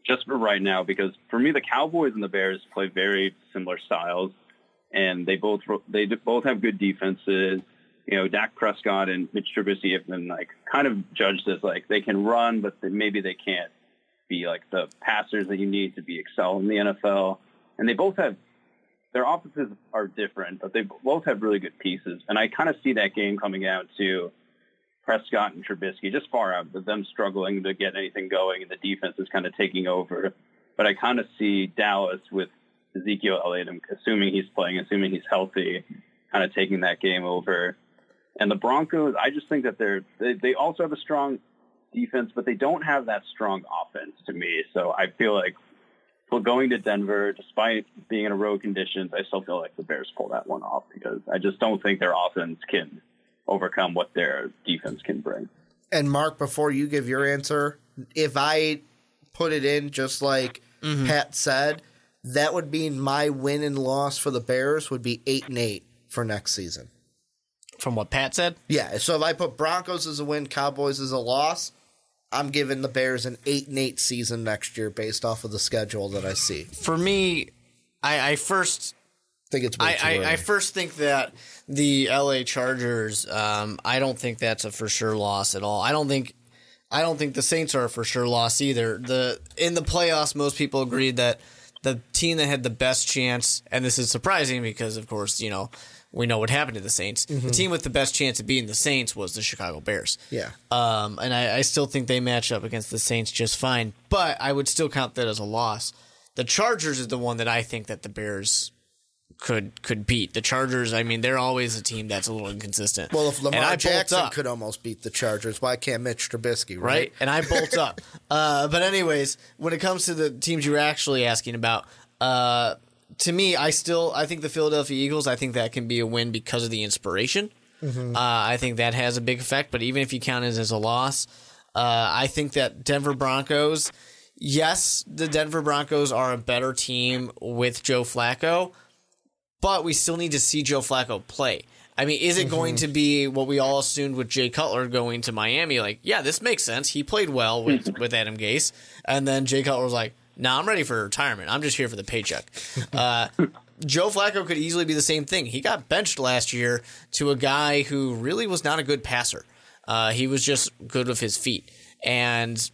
just for right now, because for me, the Cowboys and the Bears play very similar styles and they both, they both have good defenses. You know, Dak Prescott and Mitch Trubisky have been like kind of judged as like they can run, but they, maybe they can't be like the passers that you need to be excel in the N F L. And they both have, their offenses are different, but they both have really good pieces. And I kind of see that game coming out to Prescott and Trubisky, just far out, but them struggling to get anything going, and the defense is kind of taking over. But I kind of see Dallas with Ezekiel Elliott, assuming he's playing, assuming he's healthy, kind of taking that game over. And the Broncos, I just think that they're, they, they also have a strong defense, but they don't have that strong offense to me. So I feel like, well, going to Denver, despite being in a road conditions, I still feel like the Bears pull that one off because I just don't think their offense can overcome what their defense can bring. And, Mark, before you give your answer, if I put it in just like mm-hmm. Pat said, that would mean my win and loss for the Bears would be eight and eight for next season. From what Pat said? Yeah. So if I put Broncos as a win, Cowboys as a loss, I'm giving the Bears an eight and eight season next year based off of the schedule that I see. For me, I, I first think it's I, I, I first think that the L A Chargers. Um, I don't think that's a for sure loss at all. I don't think I don't think the Saints are a for sure loss either. The in the playoffs, most people agreed that the team that had the best chance, and this is surprising because, of course, you know, we know what happened to the Saints. Mm-hmm. The team with the best chance of beating the Saints was the Chicago Bears. Yeah. Um, and I, I still think they match up against the Saints just fine, but I would still count that as a loss. The Chargers is the one that I think that the Bears could could beat. The Chargers, I mean, they're always a team that's a little inconsistent. Well, if Lamar Jackson could almost beat the Chargers, why can't Mitch Trubisky, right? Right? And I bolt up. Uh, but anyways, when it comes to the teams you were actually asking about, uh, to me, I still I think the Philadelphia Eagles, I think that can be a win because of the inspiration. Mm-hmm. Uh, I think that has a big effect, but even if you count it as a loss, uh, I think that Denver Broncos, yes, the Denver Broncos are a better team with Joe Flacco, but we still need to see Joe Flacco play. I mean, is it mm-hmm. going to be what we all assumed with Jay Cutler going to Miami? Like, yeah, this makes sense. He played well with, with Adam Gase. And then Jay Cutler was like, no, nah, I'm ready for retirement. I'm just here for the paycheck. Uh, Joe Flacco could easily be the same thing. He got benched last year to a guy who really was not a good passer. Uh, he was just good with his feet. And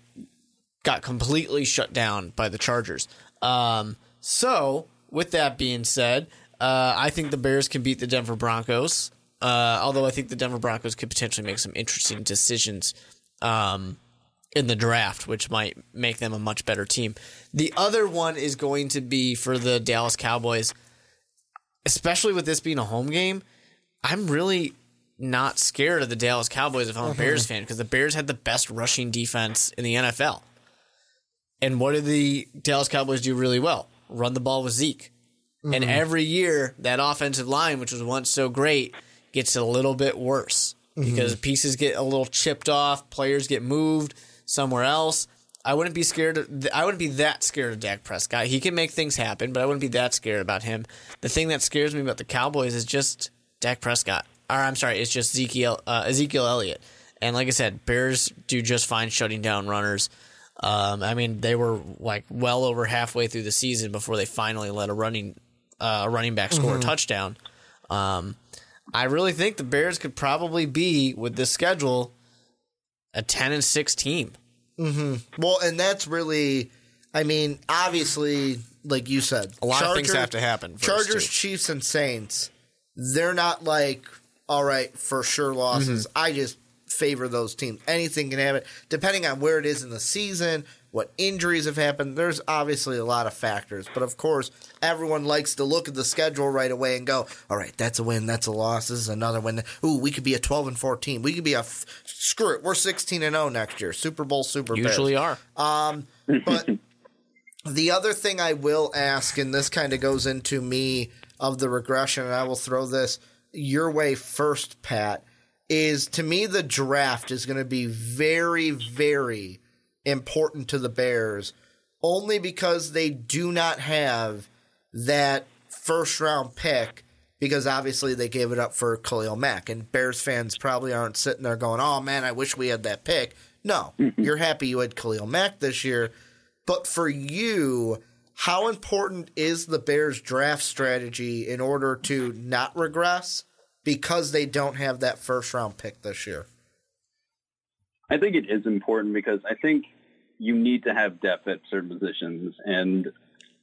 got completely shut down by the Chargers. Um, so, with that being said, uh, I think the Bears can beat the Denver Broncos, uh, although I think the Denver Broncos could potentially make some interesting decisions um, in the draft, which might make them a much better team. The other one is going to be for the Dallas Cowboys, especially with this being a home game. I'm really not scared of the Dallas Cowboys if I'm a mm-hmm. Bears fan, because the Bears had the best rushing defense in the N F L. And what did the Dallas Cowboys do really well? Run the ball with Zeke. Mm-hmm. And every year, that offensive line, which was once so great, gets a little bit worse mm-hmm. because pieces get a little chipped off, players get moved somewhere else. I wouldn't be scared. Of, I wouldn't be that scared of Dak Prescott. He can make things happen, but I wouldn't be that scared about him. The thing that scares me about the Cowboys is just Dak Prescott. Or I'm sorry, it's just Ezekiel, uh, Ezekiel Elliott. And like I said, Bears do just fine shutting down runners. Um, I mean, they were like well over halfway through the season before they finally let a running uh, running back score mm-hmm. a touchdown. Um, I really think the Bears could probably be, with this schedule, a ten and six team. Mm-hmm. Well, and that's really, I mean, obviously, like you said, a lot Charger, of things have to happen. Chargers, too. Chiefs, and Saints, they're not like, all right, for sure losses. Mm-hmm. I just favor those teams. Anything can happen, depending on where it is in the season, what injuries have happened. There's obviously a lot of factors, but of course, everyone likes to look at the schedule right away and go, all right, that's a win, that's a loss, this is another win. Ooh, we could be a twelve and fourteen. We could be a f- screw it, we're sixteen and oh next year. Super Bowl, Super Bowl. Usually Bears. Are. Um, but the other thing I will ask, and this kind of goes into me of the regression, and I will throw this your way first, Pat, is to me the draft is going to be very, very important to the Bears only because they do not have that first-round pick because obviously they gave it up for Khalil Mack, and Bears fans probably aren't sitting there going, oh, man, I wish we had that pick. No, you're happy you had Khalil Mack this year, but for you, how important is the Bears' draft strategy in order to not regress? Because they don't have that first-round pick this year. I think it is important because I think you need to have depth at certain positions. And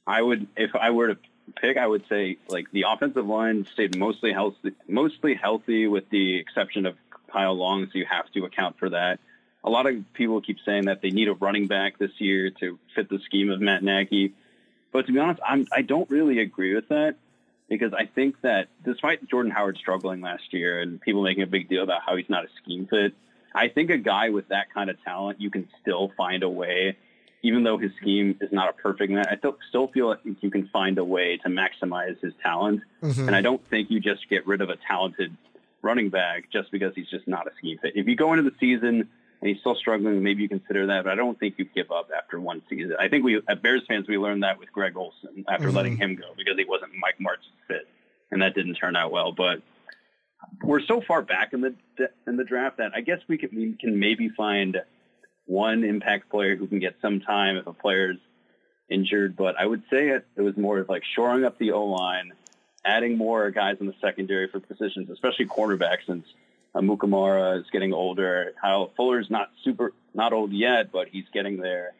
I would, if I were to pick, I would say like the offensive line stayed mostly healthy, mostly healthy with the exception of Kyle Long, so you have to account for that. A lot of people keep saying that they need a running back this year to fit the scheme of Matt Nagy. But to be honest, I'm, I don't really agree with that. Because I think that despite Jordan Howard struggling last year and people making a big deal about how he's not a scheme fit, I think a guy with that kind of talent, you can still find a way, even though his scheme is not a perfect match. I still feel like you can find a way to maximize his talent. Mm-hmm. And I don't think you just get rid of a talented running back just because he's just not a scheme fit. If you go into the season and he's still struggling, maybe you consider that, but I don't think you give up after one season. I think we, at Bears fans, we learned that with Greg Olsen after mm-hmm. letting him go because he wasn't Mike Martz's fit, and that didn't turn out well. But we're so far back in the in the draft that I guess we can, we can maybe find one impact player who can get some time if a player's injured. But I would say it, it was more of like shoring up the O-line, adding more guys in the secondary for positions, especially cornerback, since Amukamara is getting older. Kyle Fuller's not super, not old yet, but he's getting there.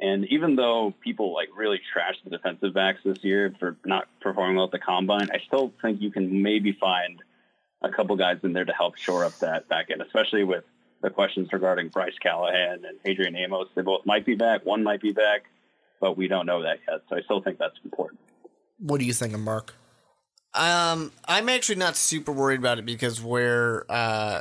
And even though people like really trashed the defensive backs this year for not performing well at the combine, I still think you can maybe find a couple guys in there to help shore up that back end, especially with the questions regarding Bryce Callahan and Adrian Amos. They both might be back. One might be back, but we don't know that yet. So I still think that's important. What do you think of Mark? Um, I'm actually not super worried about it because where uh,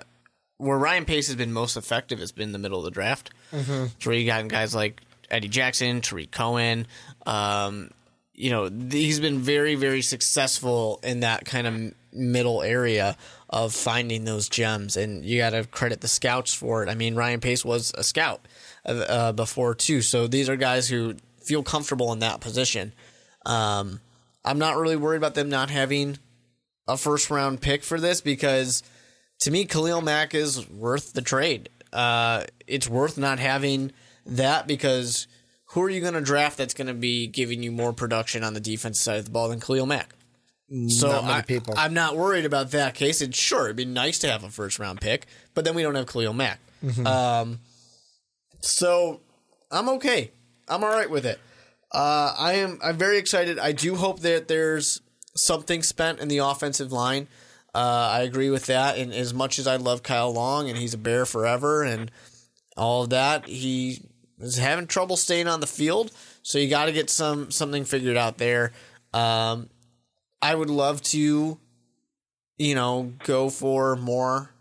where Ryan Pace has been most effective has been in the middle of the draft. Mm-hmm. So you got guys like Eddie Jackson, Tariq Cohen. Um, you know, he's been very, very successful in that kind of middle area of finding those gems, and you got to credit the scouts for it. I mean, Ryan Pace was a scout uh, before too, so these are guys who feel comfortable in that position. Um, I'm not really worried about them not having a first round pick for this because, to me, Khalil Mack is worth the trade. Uh, it's worth not having that because who are you going to draft that's going to be giving you more production on the defense side of the ball than Khalil Mack? So not many people. I, I'm not worried about that case. And sure, it'd be nice to have a first round pick, but then we don't have Khalil Mack. Mm-hmm. Um, so I'm okay. I'm all right with it. Uh, I am. I'm very excited. I do hope that there's something spent in the offensive line. Uh, I agree with that. And as much as I love Kyle Long and he's a Bear forever and all of that, he is having trouble staying on the field. So you got to get some something figured out there. Um, I would love to, you know, go for more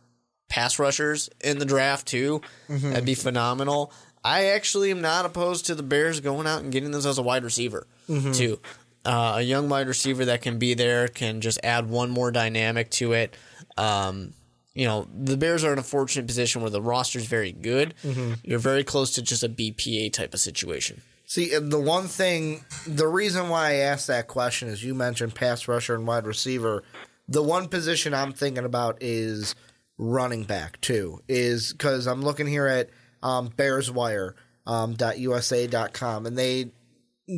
pass rushers in the draft too. Mm-hmm. That'd be phenomenal. I actually am not opposed to the Bears going out and getting this as a wide receiver mm-hmm. too. Uh, a young wide receiver that can be there, can just add one more dynamic to it. Um, you know, the Bears are in a fortunate position where the roster's very good. Mm-hmm. You're very close to just a B P A type of situation. See, the one thing, the reason why I asked that question is you mentioned pass rusher and wide receiver. The one position I'm thinking about is running back, too, is because I'm looking here at um, bears wire dot u s a dot com, and they,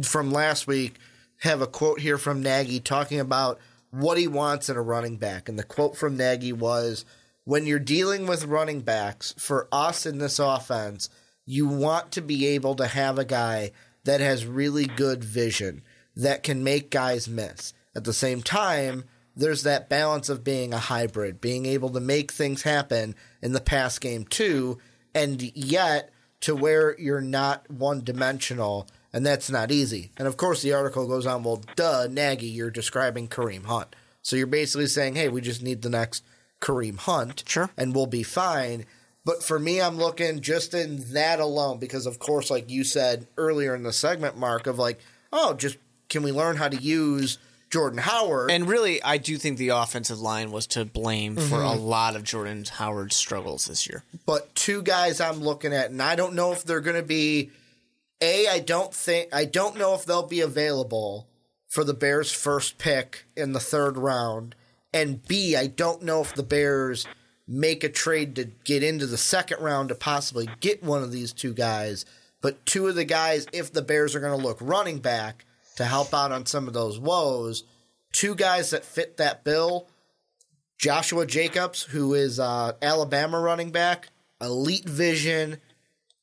from last week, have a quote here from Nagy talking about what he wants in a running back. And the quote from Nagy was, "When you're dealing with running backs, for us in this offense, you want to be able to have a guy that has really good vision that can make guys miss. At the same time, there's that balance of being a hybrid, being able to make things happen in the pass game too, and yet to where you're not one-dimensional, and that's not easy." And, of course, the article goes on, well, duh, Nagy, you're describing Kareem Hunt. So you're basically saying, hey, we just need the next Kareem Hunt, sure, and we'll be fine. But for me, I'm looking just in that alone because, of course, like you said earlier in the segment, Mark, of like, oh, just can we learn how to use Jordan Howard? And really, I do think the offensive line was to blame mm-hmm. for a lot of Jordan Howard's struggles this year. But two guys I'm looking at, and I don't know if they're going to be – A, I don't think – I don't know if they'll be available for the Bears' first pick in the third round. And B, I don't know if the Bears – make a trade to get into the second round to possibly get one of these two guys, but two of the guys, if the Bears are going to look running back to help out on some of those woes, two guys that fit that bill, Joshua Jacobs, who is uh, Alabama running back, elite vision,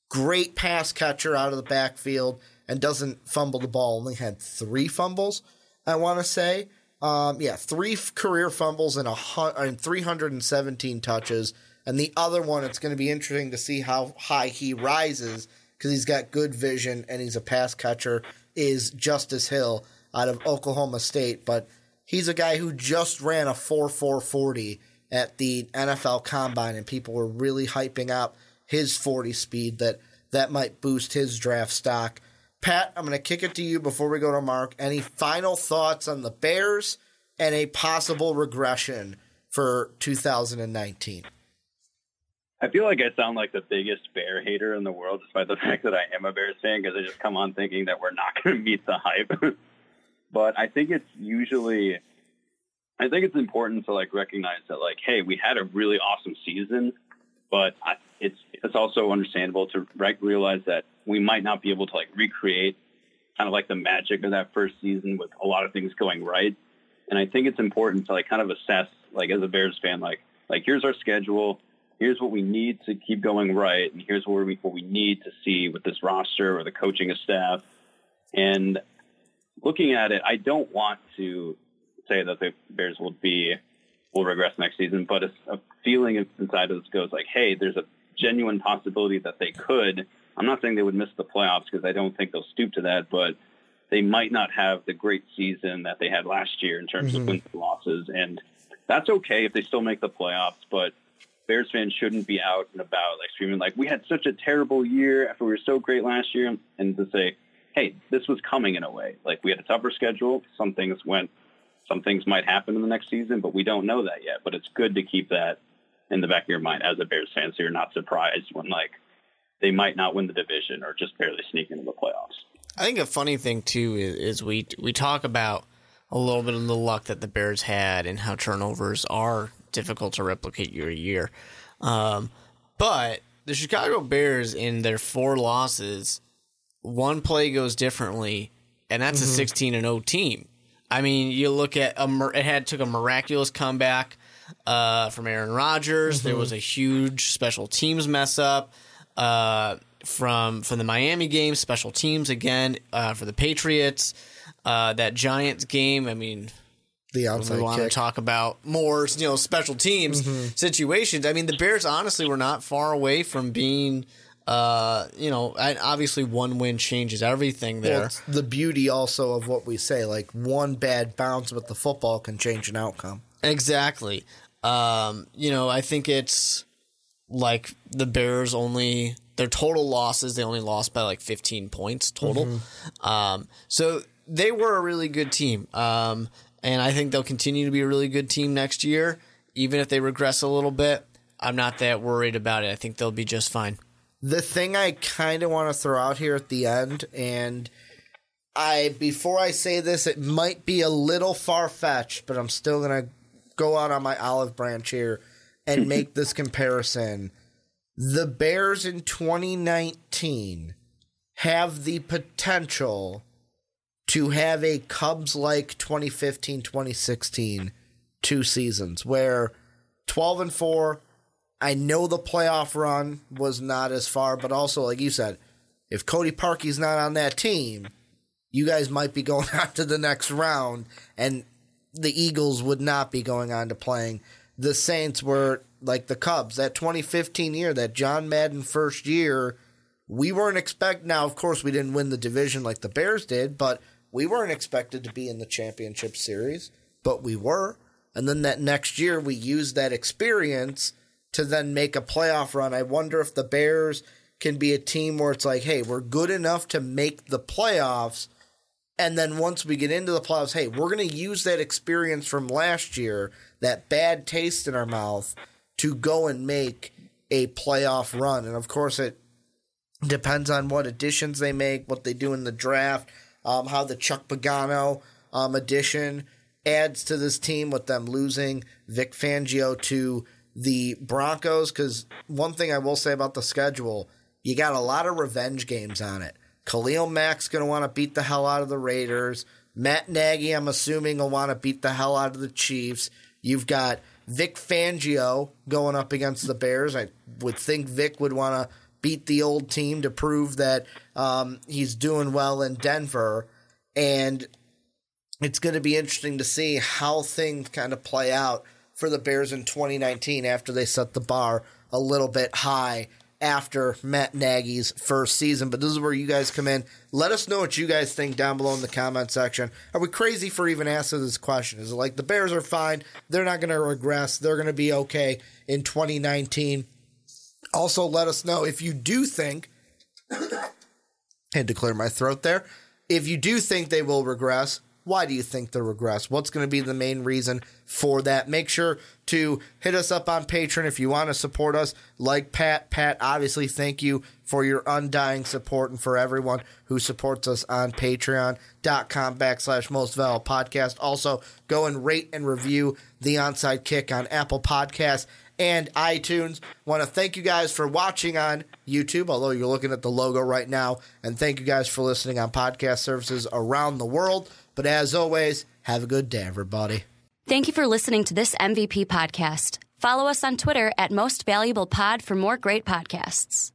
great pass catcher out of the backfield, and doesn't fumble the ball. Only had three fumbles, I want to say. Um, yeah, three career fumbles and, a hun- and three hundred seventeen touches. And the other one, it's going to be interesting to see how high he rises because he's got good vision and he's a pass catcher, is Justice Hill out of Oklahoma State. But he's a guy who just ran a four four forty at the N F L Combine, and people were really hyping up his forty speed that that might boost his draft stock. Pat, I'm going to kick it to you before we go to Mark. Any final thoughts on the Bears and a possible regression for two thousand nineteen? I feel like I sound like the biggest Bear hater in the world, despite the fact that I am a Bears fan, because I just come on thinking that we're not going to meet the hype. But I think it's usually – I think it's important to, like, recognize that, like, hey, we had a really awesome season, but I, it's it's also understandable to re- realize that we might not be able to, like, recreate kind of like the magic of that first season with a lot of things going right. And I think it's important to, like, kind of assess, like, as a Bears fan, like, like here's our schedule. here's what we need to keep going right, and here's what we, what we need to see with this roster or the coaching staff. And looking at it, I don't want to say that the Bears will be will regress next season, but a, a feeling inside of us goes like, hey, there's a genuine possibility that they could. I'm not saying they would miss the playoffs because I don't think they'll stoop to that, but they might not have the great season that they had last year in terms mm-hmm. of wins and losses. And that's okay if they still make the playoffs, but Bears fans shouldn't be out and about like screaming like, we had such a terrible year after we were so great last year, and to say, hey, this was coming in a way. Like, we had a tougher schedule. Some things went, some things might happen in the next season, but we don't know that yet. But it's good to keep that in the back of your mind as a Bears fan, so you're not surprised when like they might not win the division or just barely sneak into the playoffs. I think a funny thing too is, is we we talk about a little bit of the luck that the Bears had and how turnovers are difficult to replicate year to year. Um, but the Chicago Bears, in their four losses, one play goes differently, and that's mm-hmm. a sixteen and oh team. I mean, you look at a, it had took a miraculous comeback uh, from Aaron Rodgers. Mm-hmm. There was a huge special teams mess up. Uh, from from the Miami game, special teams again uh, for the Patriots. Uh, that Giants game, I mean, the outside kick. We want to talk about more, you know, special teams mm-hmm. situations. I mean, the Bears honestly were not far away from being, uh, you know, and obviously one win changes everything there. Well, it's the beauty also of what we say, like one bad bounce with the football can change an outcome. Exactly. Um, you know, I think it's like the Bears only their total losses, they only lost by like fifteen points total. Mm-hmm. Um, so they were a really good team. Um, and I think they'll continue to be a really good team next year. Even if they regress a little bit, I'm not that worried about it. I think they'll be just fine. The thing I kind of want to throw out here at the end, and I before I say this, it might be a little far-fetched, but I'm still going to go out on my olive branch here and make this comparison. The Bears in twenty nineteen have the potential to have a Cubs-like twenty fifteen twenty sixteen two seasons where twelve and four, I know the playoff run was not as far, but also, like you said, if Cody Parkey's not on that team, you guys might be going on to the next round, and the Eagles would not be going on to playing the Saints were like the Cubs. That twenty fifteen year, that John Madden first year, we weren't expect. Now, of course, we didn't win the division like the Bears did, but we weren't expected to be in the championship series, but we were. And then that next year, we used that experience to then make a playoff run. I wonder if the Bears can be a team where it's like, hey, we're good enough to make the playoffs. And then once we get into the playoffs, hey, we're going to use that experience from last year, that bad taste in our mouth, to go and make a playoff run. And, of course, it depends on what additions they make, what they do in the draft, um, how the Chuck Pagano um, addition adds to this team with them losing Vic Fangio to the Broncos. Because one thing I will say about the schedule, you got a lot of revenge games on it. Khalil Mack's going to want to beat the hell out of the Raiders. Matt Nagy, I'm assuming, will want to beat the hell out of the Chiefs. You've got Vic Fangio going up against the Bears. I would think Vic would want to beat the old team to prove that um, he's doing well in Denver. And it's going to be interesting to see how things kind of play out for the Bears in twenty nineteen after they set the bar a little bit high after Matt Nagy's first season. But this is where you guys come in. Let us know what you guys think down below in the comment section. Are we crazy for even asking this question? Is it like the Bears are fine, they're not going to regress, they're going to be okay in twenty nineteen? Also, let us know if you do think had to clear my throat there. If you do think they will regress, why do you think they'll regress? What's going to be the main reason for that? Make sure to hit us up on Patreon if you want to support us. Like Pat. Pat, obviously, thank you for your undying support and for everyone who supports us on patreon.com backslash most valuable podcast. Also, go and rate and review the Onside Kick on Apple Podcasts and iTunes. Want to thank you guys for watching on YouTube, although you're looking at the logo right now. And thank you guys for listening on podcast services around the world. But as always, have a good day, everybody. Thank you for listening to this M V P podcast. Follow us on Twitter at Most Valuable Pod for more great podcasts.